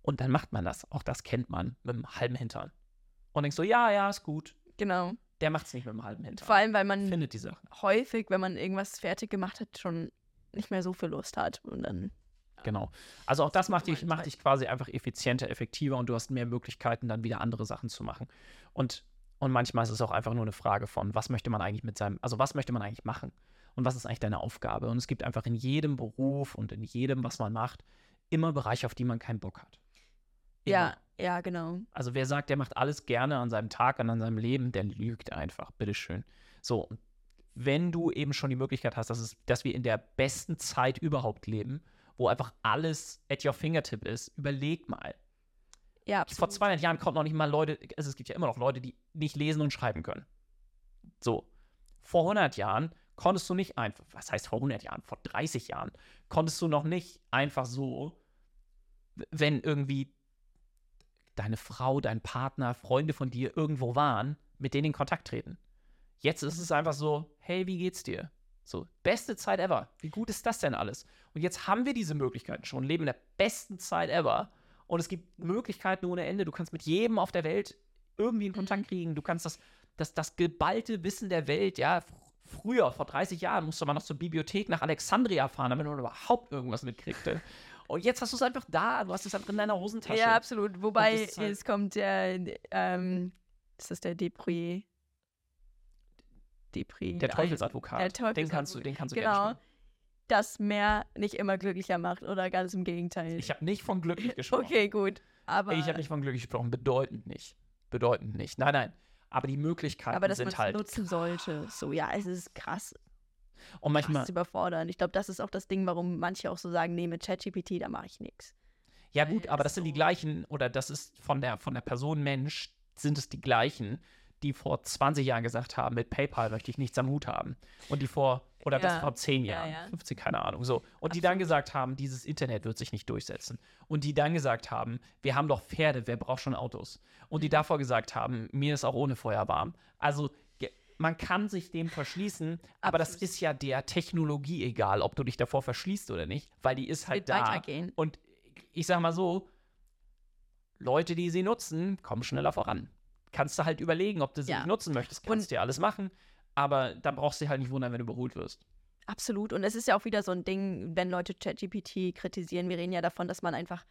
Und dann macht man das, auch das kennt man, mit einem halben Hintern. Und denkst so, ja, ja, ist gut. Genau. Der macht es nicht mit dem halben Hintern. Vor allem, weil man findet die Sachen. Häufig, wenn man irgendwas fertig gemacht hat, schon nicht mehr so viel Lust hat. Und dann, ja. Genau. Also auch das, das macht dich, macht dich quasi einfach effizienter, effektiver und du hast mehr Möglichkeiten, dann wieder andere Sachen zu machen. Und, und manchmal ist es auch einfach nur eine Frage von, was möchte man eigentlich mit seinem, also was möchte man eigentlich machen? Und was ist eigentlich deine Aufgabe? Und es gibt einfach in jedem Beruf und in jedem, was man macht, immer Bereiche, auf die man keinen Bock hat. Immer. Ja, ja, genau. Also wer sagt, der macht alles gerne an seinem Tag und an seinem Leben, der lügt einfach, bitteschön. So, wenn du eben schon die Möglichkeit hast, dass, es, dass wir in der besten Zeit überhaupt leben, wo einfach alles at your fingertip ist, überleg mal. Ja, absolut. Vor zweihundert Jahren kommt noch nicht mal Leute, also es gibt ja immer noch Leute, die nicht lesen und schreiben können. So, vor hundert Jahren konntest du nicht einfach, was heißt vor hundert Jahren, vor dreißig Jahren, konntest du noch nicht einfach so wenn irgendwie deine Frau, dein Partner, Freunde von dir irgendwo waren, mit denen in Kontakt treten. Jetzt ist es einfach so, hey, wie geht's dir? So, beste Zeit ever. Wie gut ist das denn alles? Und jetzt haben wir diese Möglichkeiten schon, leben in der besten Zeit ever. Und es gibt Möglichkeiten ohne Ende. Du kannst mit jedem auf der Welt irgendwie in Kontakt kriegen. Du kannst das, das, das geballte Wissen der Welt, ja, früher, vor dreißig Jahren, musste man noch zur Bibliothek nach Alexandria fahren, damit man überhaupt irgendwas mitkriegte. Und jetzt hast du es einfach da, du hast es einfach in deiner Hosentasche. Ja, absolut. Wobei, halt jetzt kommt der, ähm, ist das der Depré? Depré. Der Teufelsadvokat. Der Teufelsadvokat. Den kannst du, den kannst du genau. Gerne spielen. Dass mehr nicht immer glücklicher macht oder ganz im Gegenteil. Ich habe nicht von glücklich gesprochen. Okay, gut. Aber ich habe nicht von glücklich gesprochen. Bedeutend nicht. Bedeutend nicht. Nein, nein. Aber die Möglichkeiten aber, dass sind halt nutzen krass. Sollte. So, ja, es ist krass. Und manchmal. Das überfordern. Ich glaube, das ist auch das Ding, warum manche auch so sagen, nee, mit ChatGPT, da mache ich nichts. Ja, gut, aber das sind die gleichen, oder das ist von der, von der Person Mensch, sind es die gleichen, die vor zwanzig Jahren gesagt haben, mit PayPal möchte ich nichts am Hut haben. Und die vor, oder ja. das vor zehn Jahren, ja, ja. fünfzehn, keine Ahnung, so. Und absolut. Die dann gesagt haben, dieses Internet wird sich nicht durchsetzen. Und die dann gesagt haben, wir haben doch Pferde, wer braucht schon Autos? Und die davor gesagt haben, mir ist auch ohne Feuer warm. Also, man kann sich dem verschließen, aber absolut. Das ist ja der Technologie egal, ob du dich davor verschließt oder nicht, weil die ist halt da. Weitergehen. Und ich sag mal so, Leute, die sie nutzen, kommen schneller voran. Kannst du halt überlegen, ob du sie ja. nicht nutzen möchtest. Kannst du ja alles machen, aber dann brauchst du dich halt nicht wundern, wenn du überholt wirst. Absolut. Und es ist ja auch wieder so ein Ding, wenn Leute ChatGPT kritisieren. Wir reden ja davon, dass man einfach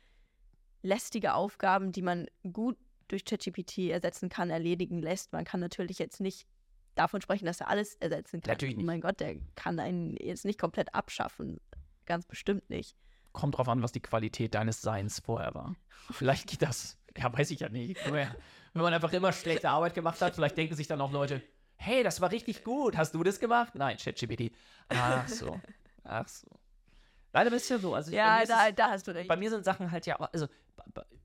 lästige Aufgaben, die man gut durch ChatGPT ersetzen kann, erledigen lässt. Man kann natürlich jetzt nicht davon sprechen, dass er alles ersetzen kann. Natürlich nicht. Oh mein Gott, der kann einen jetzt nicht komplett abschaffen. Ganz bestimmt nicht. Kommt drauf an, was die Qualität deines Seins vorher war. Vielleicht geht das, ja, weiß ich ja nicht. Wenn man einfach immer schlechte Arbeit gemacht hat, vielleicht denken sich dann auch Leute, hey, das war richtig gut, hast du das gemacht? Nein, ChatGPT. Ach so, ach so. Leider bist du ja so. Also ja, da, es, da hast du recht. Bei mir sind Sachen halt ja, also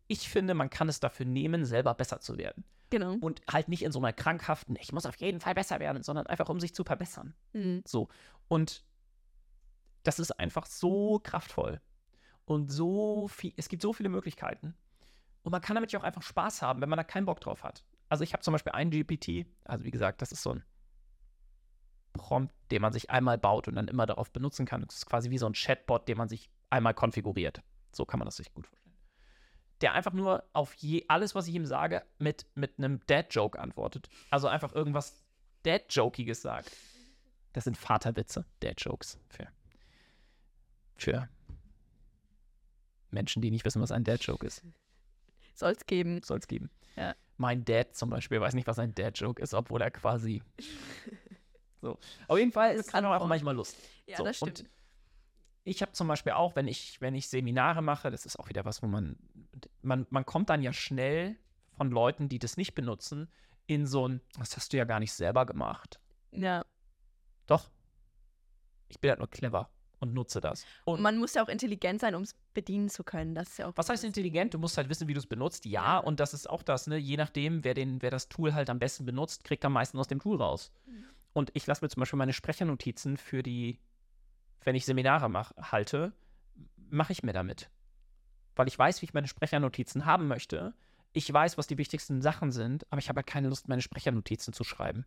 ich finde, man kann es dafür nehmen, selber besser zu werden. Genau. Und halt nicht in so einer krankhaften, ich muss auf jeden Fall besser werden, sondern einfach, um sich zu verbessern. Mhm. So. Und das ist einfach so kraftvoll. Und so viel, es gibt so viele Möglichkeiten. Und man kann damit ja auch einfach Spaß haben, wenn man da keinen Bock drauf hat. Also ich habe zum Beispiel einen G P T, also wie gesagt, das ist so ein Prompt, den man sich einmal baut und dann immer darauf benutzen kann. Das ist quasi wie so ein Chatbot, den man sich einmal konfiguriert. So kann man das sich gut vorstellen. Der einfach nur auf je, alles, was ich ihm sage, mit, mit einem Dad-Joke antwortet. Also einfach irgendwas Dad-Jokiges sagt. Das sind Vaterwitze, Dad-Jokes. Für, für Menschen, die nicht wissen, was ein Dad-Joke ist. Soll's geben. Soll's geben. Ja. Mein Dad zum Beispiel weiß nicht, was ein Dad-Joke ist, obwohl er quasi so. Auf jeden Fall ist es auch manchmal Lust. Ja, so, das stimmt. Und ich habe zum Beispiel auch, wenn ich, wenn ich Seminare mache, das ist auch wieder was, wo man, man, man kommt dann ja schnell von Leuten, die das nicht benutzen, in so ein, das hast du ja gar nicht selber gemacht. Ja. Doch. Ich bin halt nur clever und nutze das. Und, und man muss ja auch intelligent sein, um es bedienen zu können. Das ist ja auch was heißt intelligent? Du musst halt wissen, wie du es benutzt. Ja, ja, und das ist auch das, ne? Je nachdem, wer, den, wer das Tool halt am besten benutzt, kriegt am meisten aus dem Tool raus. Mhm. Und ich lasse mir zum Beispiel meine Sprechernotizen für die wenn ich Seminare mach, halte, mache ich mir damit. Weil ich weiß, wie ich meine Sprechernotizen haben möchte. Ich weiß, was die wichtigsten Sachen sind, aber ich habe halt keine Lust, meine Sprechernotizen zu schreiben.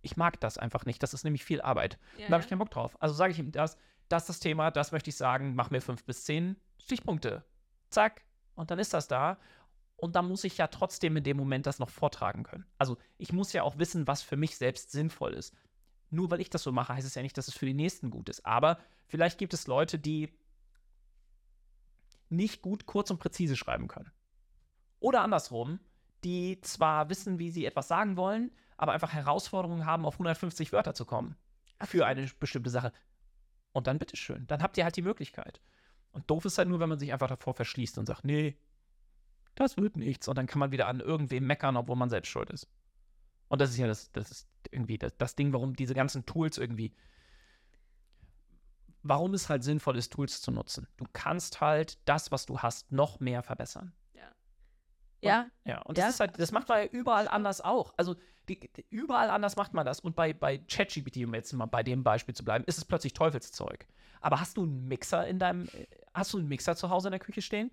Ich mag das einfach nicht. Das ist nämlich viel Arbeit. Ja, da habe ich keinen Bock drauf. Also sage ich ihm, das, das ist das Thema, das möchte ich sagen, mach mir fünf bis zehn Stichpunkte. Zack. Und dann ist das da. Und dann muss ich ja trotzdem in dem Moment das noch vortragen können. Also ich muss ja auch wissen, was für mich selbst sinnvoll ist. Nur weil ich das so mache, heißt es ja nicht, dass es für die Nächsten gut ist. Aber vielleicht gibt es Leute, die nicht gut kurz und präzise schreiben können. Oder andersrum, die zwar wissen, wie sie etwas sagen wollen, aber einfach Herausforderungen haben, auf hundertfünfzig Wörter zu kommen für eine bestimmte Sache. Und dann bitteschön, dann habt ihr halt die Möglichkeit. Und doof ist halt nur, wenn man sich einfach davor verschließt und sagt, nee, das wird nichts. Und dann kann man wieder an irgendwem meckern, obwohl man selbst schuld ist. Und das ist ja das, das ist irgendwie das, das Ding, warum diese ganzen Tools irgendwie, warum es halt sinnvoll ist, Tools zu nutzen. Du kannst halt das, was du hast, noch mehr verbessern. Ja. Und, ja. ja. Und das ja. ist halt, das macht man ja überall anders auch. Also die, die, überall anders macht man das. Und bei, bei ChatGPT, um jetzt mal bei dem Beispiel zu bleiben, ist es plötzlich Teufelszeug. Aber hast du einen Mixer in deinem, hast du einen Mixer zu Hause in der Küche stehen?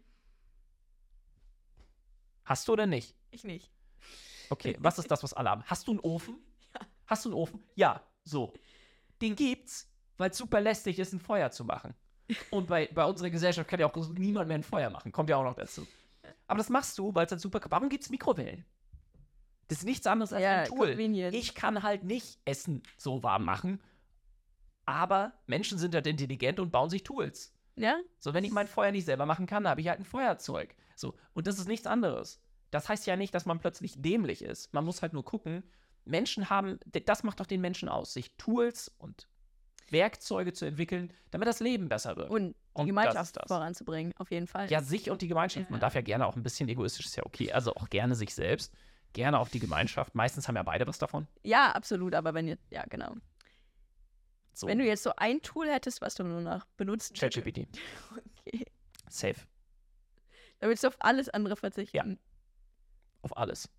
Hast du oder nicht? Ich nicht. Okay, was ist das, was alle haben? Hast du einen Ofen? Ja. Hast du einen Ofen? Ja, so. Den gibt's, weil es super lästig ist, ein Feuer zu machen. Und bei, bei unserer Gesellschaft kann ja auch niemand mehr ein Feuer machen. Kommt ja auch noch dazu. Aber das machst du, weil es dann super kaputt. Warum gibt's Mikrowellen? Das ist nichts anderes als ja, ein Tool. Convenient. Ich kann halt nicht Essen so warm machen, aber Menschen sind halt intelligent und bauen sich Tools. Ja. So, wenn ich mein Feuer nicht selber machen kann, habe ich halt ein Feuerzeug. So, und das ist nichts anderes. Das heißt ja nicht, dass man plötzlich dämlich ist. Man muss halt nur gucken, Menschen haben, das macht doch den Menschen aus, sich Tools und Werkzeuge zu entwickeln, damit das Leben besser wird. Und die Gemeinschaft das, das. voranzubringen, auf jeden Fall. Ja, sich und die Gemeinschaft. Ja. Man darf ja gerne auch ein bisschen egoistisch, ist ja okay. Also auch gerne sich selbst, gerne auf die Gemeinschaft. Meistens haben ja beide was davon. Ja, absolut, aber wenn ihr, ja, genau. So. Wenn du jetzt so ein Tool hättest, was du nur noch benutzt. ChatGPT. Okay. Safe. Dann willst du auf alles andere verzichten. Ja. Auf alles.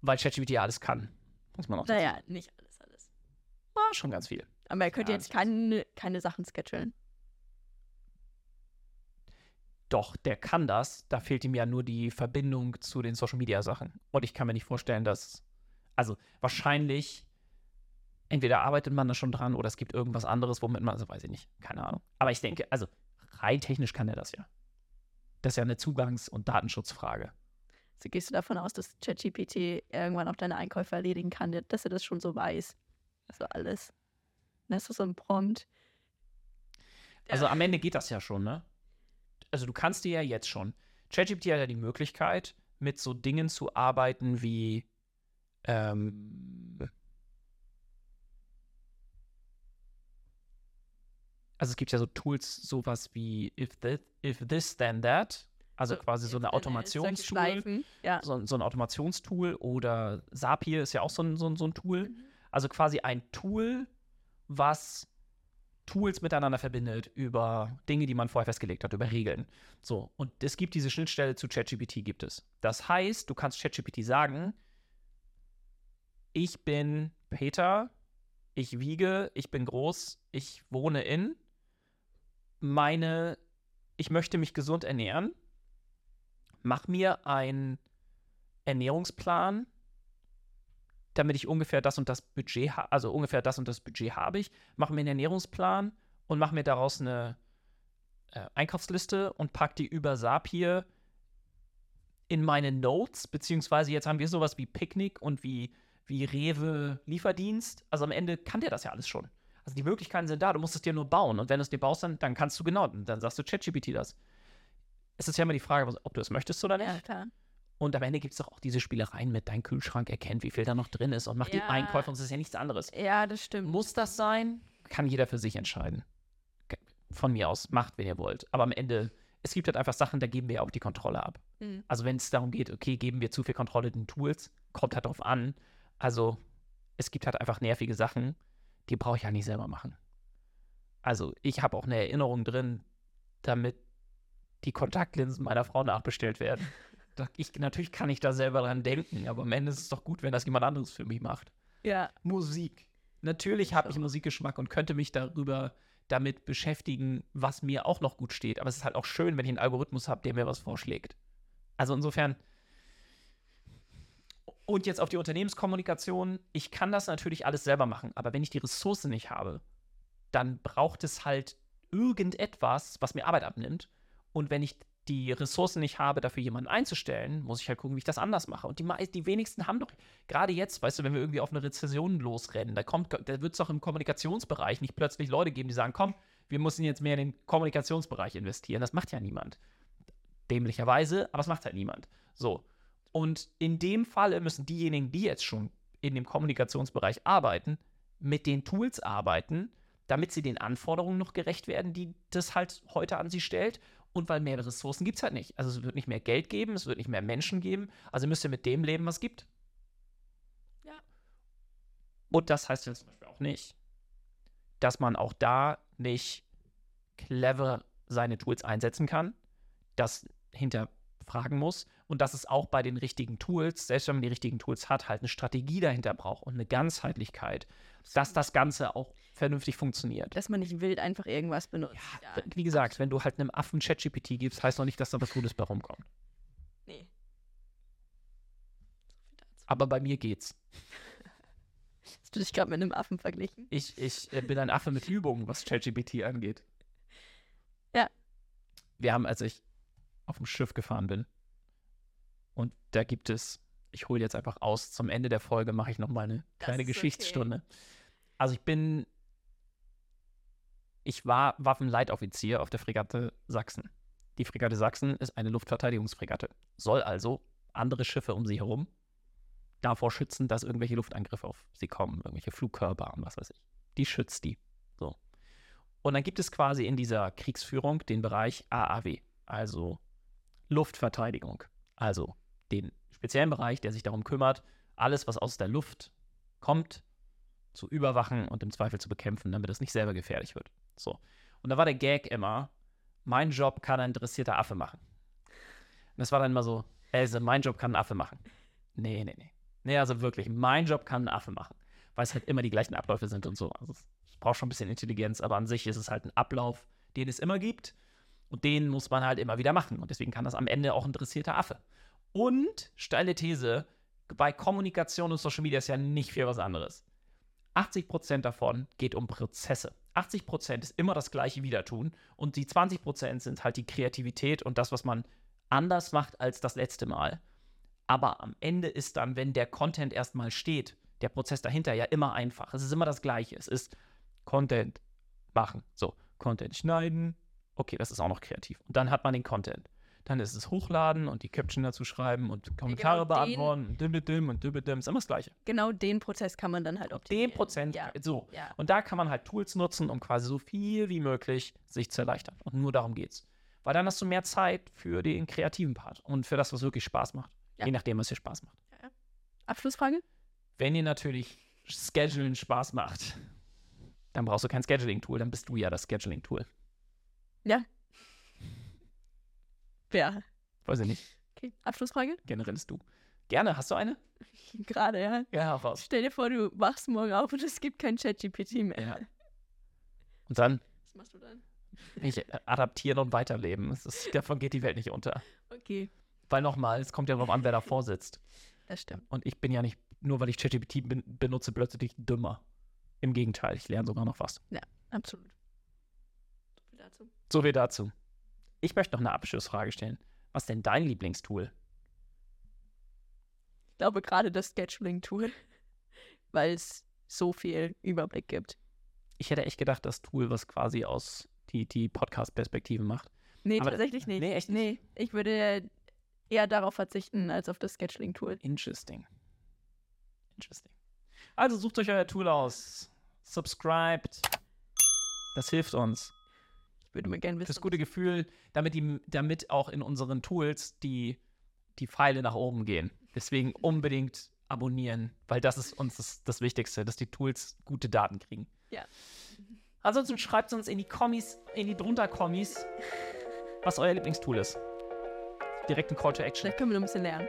Weil ChatGPT ja alles kann. Muss man auch naja, dazu. Nicht alles, alles. War schon ganz viel. Aber er könnte ja, jetzt keine, keine Sachen schedulen. Doch, der kann das. Da fehlt ihm ja nur die Verbindung zu den Social-Media-Sachen. Und ich kann mir nicht vorstellen, dass... Also, wahrscheinlich... Entweder arbeitet man da schon dran oder es gibt irgendwas anderes, womit man, also weiß ich nicht, keine Ahnung. Aber ich denke, also rein technisch kann er das ja. Das ist ja eine Zugangs- und Datenschutzfrage. Also gehst du davon aus, dass ChatGPT irgendwann auch deine Einkäufe erledigen kann, dass er das schon so weiß? Also alles. Das ist so ein Prompt. Also am Ende geht das ja schon, ne? Also du kannst dir ja jetzt schon. ChatGPT hat ja die Möglichkeit, mit so Dingen zu arbeiten wie ähm, also es gibt ja so Tools, sowas wie if this, if this then that, also so, quasi so eine Automationstool, ja. so, so ein Automationstool oder Zapier ist ja auch so ein, so ein, so ein Tool. Mhm. Also quasi ein Tool, was Tools miteinander verbindet über Dinge, die man vorher festgelegt hat, über Regeln. So, und es gibt diese Schnittstelle zu ChatGPT, gibt es. Das heißt, du kannst ChatGPT sagen, ich bin Peter, ich wiege, ich bin groß, ich wohne in... meine, ich möchte mich gesund ernähren, mach mir einen Ernährungsplan, damit ich ungefähr das und das Budget, ha- also ungefähr das und das Budget habe ich, mach mir einen Ernährungsplan und mach mir daraus eine äh, Einkaufsliste und pack die über Zapier in meine Notes, beziehungsweise jetzt haben wir sowas wie Picknick und wie, wie Rewe Lieferdienst, also am Ende kann der das ja alles schon. Also die Möglichkeiten sind da, du musst es dir nur bauen. Und wenn du es dir baust, dann, dann kannst du genau, dann sagst du ChatGPT das. Es ist ja immer die Frage, ob du es möchtest oder nicht. Ja, klar. Und am Ende gibt es doch auch diese Spielereien mit, dein Kühlschrank erkennt, wie viel da noch drin ist und macht ja. die Einkäufe und es ist ja nichts anderes. Ja, das stimmt. Muss das sein? Kann jeder für sich entscheiden. Von mir aus, macht, wenn ihr wollt. Aber am Ende, es gibt halt einfach Sachen, da geben wir ja auch die Kontrolle ab. Mhm. Also wenn es darum geht, okay, geben wir zu viel Kontrolle den Tools, kommt halt drauf an. Also es gibt halt einfach nervige Sachen, die brauche ich ja nicht selber machen. Also ich habe auch eine Erinnerung drin, damit die Kontaktlinsen meiner Frau nachbestellt werden. Ich, natürlich kann ich da selber dran denken, aber am Ende ist es doch gut, wenn das jemand anderes für mich macht. Ja. Musik. Natürlich habe ich Musikgeschmack und könnte mich darüber damit beschäftigen, was mir auch noch gut steht. Aber es ist halt auch schön, wenn ich einen Algorithmus habe, der mir was vorschlägt. Also insofern... Und jetzt auf die Unternehmenskommunikation. Ich kann das natürlich alles selber machen, aber wenn ich die Ressource nicht habe, dann braucht es halt irgendetwas, was mir Arbeit abnimmt. Und wenn ich die Ressourcen nicht habe, dafür jemanden einzustellen, muss ich halt gucken, wie ich das anders mache. Und die, die wenigsten haben doch, gerade jetzt, weißt du, wenn wir irgendwie auf eine Rezession losrennen, da, da wird es doch im Kommunikationsbereich nicht plötzlich Leute geben, die sagen, komm, wir müssen jetzt mehr in den Kommunikationsbereich investieren. Das macht ja niemand. Dämlicherweise, aber es macht halt niemand. So. Und in dem Fall müssen diejenigen, die jetzt schon in dem Kommunikationsbereich arbeiten, mit den Tools arbeiten, damit sie den Anforderungen noch gerecht werden, die das halt heute an sie stellt. Und weil mehr Ressourcen gibt es halt nicht. Also es wird nicht mehr Geld geben, es wird nicht mehr Menschen geben. Also müsst ihr mit dem leben, was es gibt. Ja. Und das heißt jetzt zum Beispiel auch nicht, dass man auch da nicht clever seine Tools einsetzen kann. Das hinter fragen muss und dass es auch bei den richtigen Tools, selbst wenn man die richtigen Tools hat, halt eine Strategie dahinter braucht und eine Ganzheitlichkeit, dass das Ganze auch vernünftig funktioniert. Dass man nicht wild einfach irgendwas benutzt. Ja, ja. Wie gesagt, wenn du halt einem Affen ChatGPT gibst, heißt noch nicht, dass da was Gutes bei rumkommt. Nee, aber bei mir geht's. Hast du dich gerade mit einem Affen verglichen? Ich, ich äh, bin ein Affe mit Übung, was ChatGPT angeht. Ja. Wir haben, als ich auf dem Schiff gefahren bin, und da gibt es, ich hole jetzt einfach aus, zum Ende der Folge mache ich nochmal eine kleine Geschichtsstunde. Okay. Also ich bin, ich war Waffenleitoffizier auf der Fregatte Sachsen. Die Fregatte Sachsen ist eine Luftverteidigungsfregatte, soll also andere Schiffe um sie herum davor schützen, dass irgendwelche Luftangriffe auf sie kommen, irgendwelche Flugkörper und was weiß ich. Die schützt die. So. Und dann gibt es quasi in dieser Kriegsführung den Bereich A A W, also Luftverteidigung. Also den speziellen Bereich, der sich darum kümmert, alles, was aus der Luft kommt, zu überwachen und im Zweifel zu bekämpfen, damit es nicht selber gefährlich wird. So. Und da war der Gag immer, mein Job kann ein dressierter Affe machen. Und das war dann immer so, also mein Job kann ein Affe machen. Nee, nee, nee. Nee, also wirklich, mein Job kann ein Affe machen. Weil es halt immer die gleichen Abläufe sind und so. Also es braucht schon ein bisschen Intelligenz, aber an sich ist es halt ein Ablauf, den es immer gibt. Und den muss man halt immer wieder machen. Und deswegen kann das am Ende auch ein dressierter Affe. Und, steile These, bei Kommunikation und Social Media ist ja nicht viel was anderes. achtzig Prozent davon geht um Prozesse. achtzig Prozent ist immer das gleiche Wiedertun. Und die zwanzig Prozent sind halt die Kreativität und das, was man anders macht als das letzte Mal. Aber am Ende ist dann, wenn der Content erstmal steht, der Prozess dahinter ja immer einfach. Es ist immer das Gleiche. Es ist Content machen. So, Content schneiden. Okay, das ist auch noch kreativ. Und dann hat man den Content. Dann ist es hochladen und die Caption dazu schreiben und Kommentare ja, genau beantworten. Und dübbedim und dübbedim. Ist immer das Gleiche. Genau den Prozess kann man dann halt optimieren. Den Prozent, ja. so. Ja. Und da kann man halt Tools nutzen, um quasi so viel wie möglich sich zu erleichtern. Und nur darum geht's. Weil dann hast du mehr Zeit für den kreativen Part und für das, was wirklich Spaß macht. Ja. Je nachdem, was dir Spaß macht. Ja, ja. Abschlussfrage? Wenn dir natürlich Schedulen Spaß macht, dann brauchst du kein Scheduling-Tool. Dann bist du ja das Scheduling-Tool. Ja. Ja. Weiß ich nicht. Okay, Abschlussfrage? Generell ist du. Gerne, hast du eine? Gerade, ja. Ja, auch raus. Stell dir vor, du wachst morgen auf und es gibt kein ChatGPT mehr. Ja. Und dann? Was machst du dann? Ich adaptieren und weiterleben. Das ist, davon geht die Welt nicht unter. Okay. Weil nochmal, es kommt ja darauf an, wer davor sitzt. Das stimmt. Und ich bin ja nicht, nur weil ich ChatGPT benutze, plötzlich dümmer. Im Gegenteil, ich lerne sogar noch was. Ja, absolut. So viel dazu. So viel dazu. Ich möchte noch eine Abschlussfrage stellen. Was ist denn dein Lieblingstool? Ich glaube gerade das Scheduling-Tool, weil es so viel Überblick gibt. Ich hätte echt gedacht, das Tool, was quasi aus die, die Podcast-Perspektive macht. Nee, aber tatsächlich nicht. Nee, echt nicht. Nee, ich würde eher darauf verzichten, als auf das Scheduling-Tool. Interesting. Interesting. Also sucht euch euer Tool aus. Subscribed. Das hilft uns. Würde mir gerne wissen. Das gute Gefühl, damit, die, damit auch in unseren Tools die, die Pfeile nach oben gehen. Deswegen unbedingt abonnieren, weil das ist uns das, das Wichtigste, dass die Tools gute Daten kriegen. Ja. Ansonsten schreibt uns in die Kommis, in die drunter Kommis, was euer Lieblingstool ist. Direkt ein Call to Action. Vielleicht können wir noch ein bisschen lernen.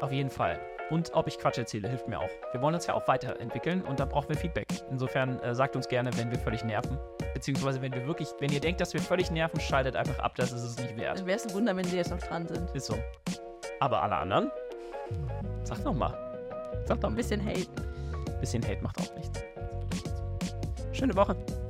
Auf jeden Fall. Und ob ich Quatsch erzähle, hilft mir auch. Wir wollen uns ja auch weiterentwickeln und da brauchen wir Feedback. Insofern äh, sagt uns gerne, wenn wir völlig nerven. Beziehungsweise, wenn wir wirklich, wenn ihr denkt, dass wir völlig nerven, schaltet einfach ab, das ist es nicht wert. Dann wäre es ein Wunder, wenn sie jetzt noch dran sind. Ist so. Aber alle anderen, sagt doch mal. Sagt doch mal. Ein bisschen Hate. Ein bisschen Hate macht auch nichts. Schöne Woche.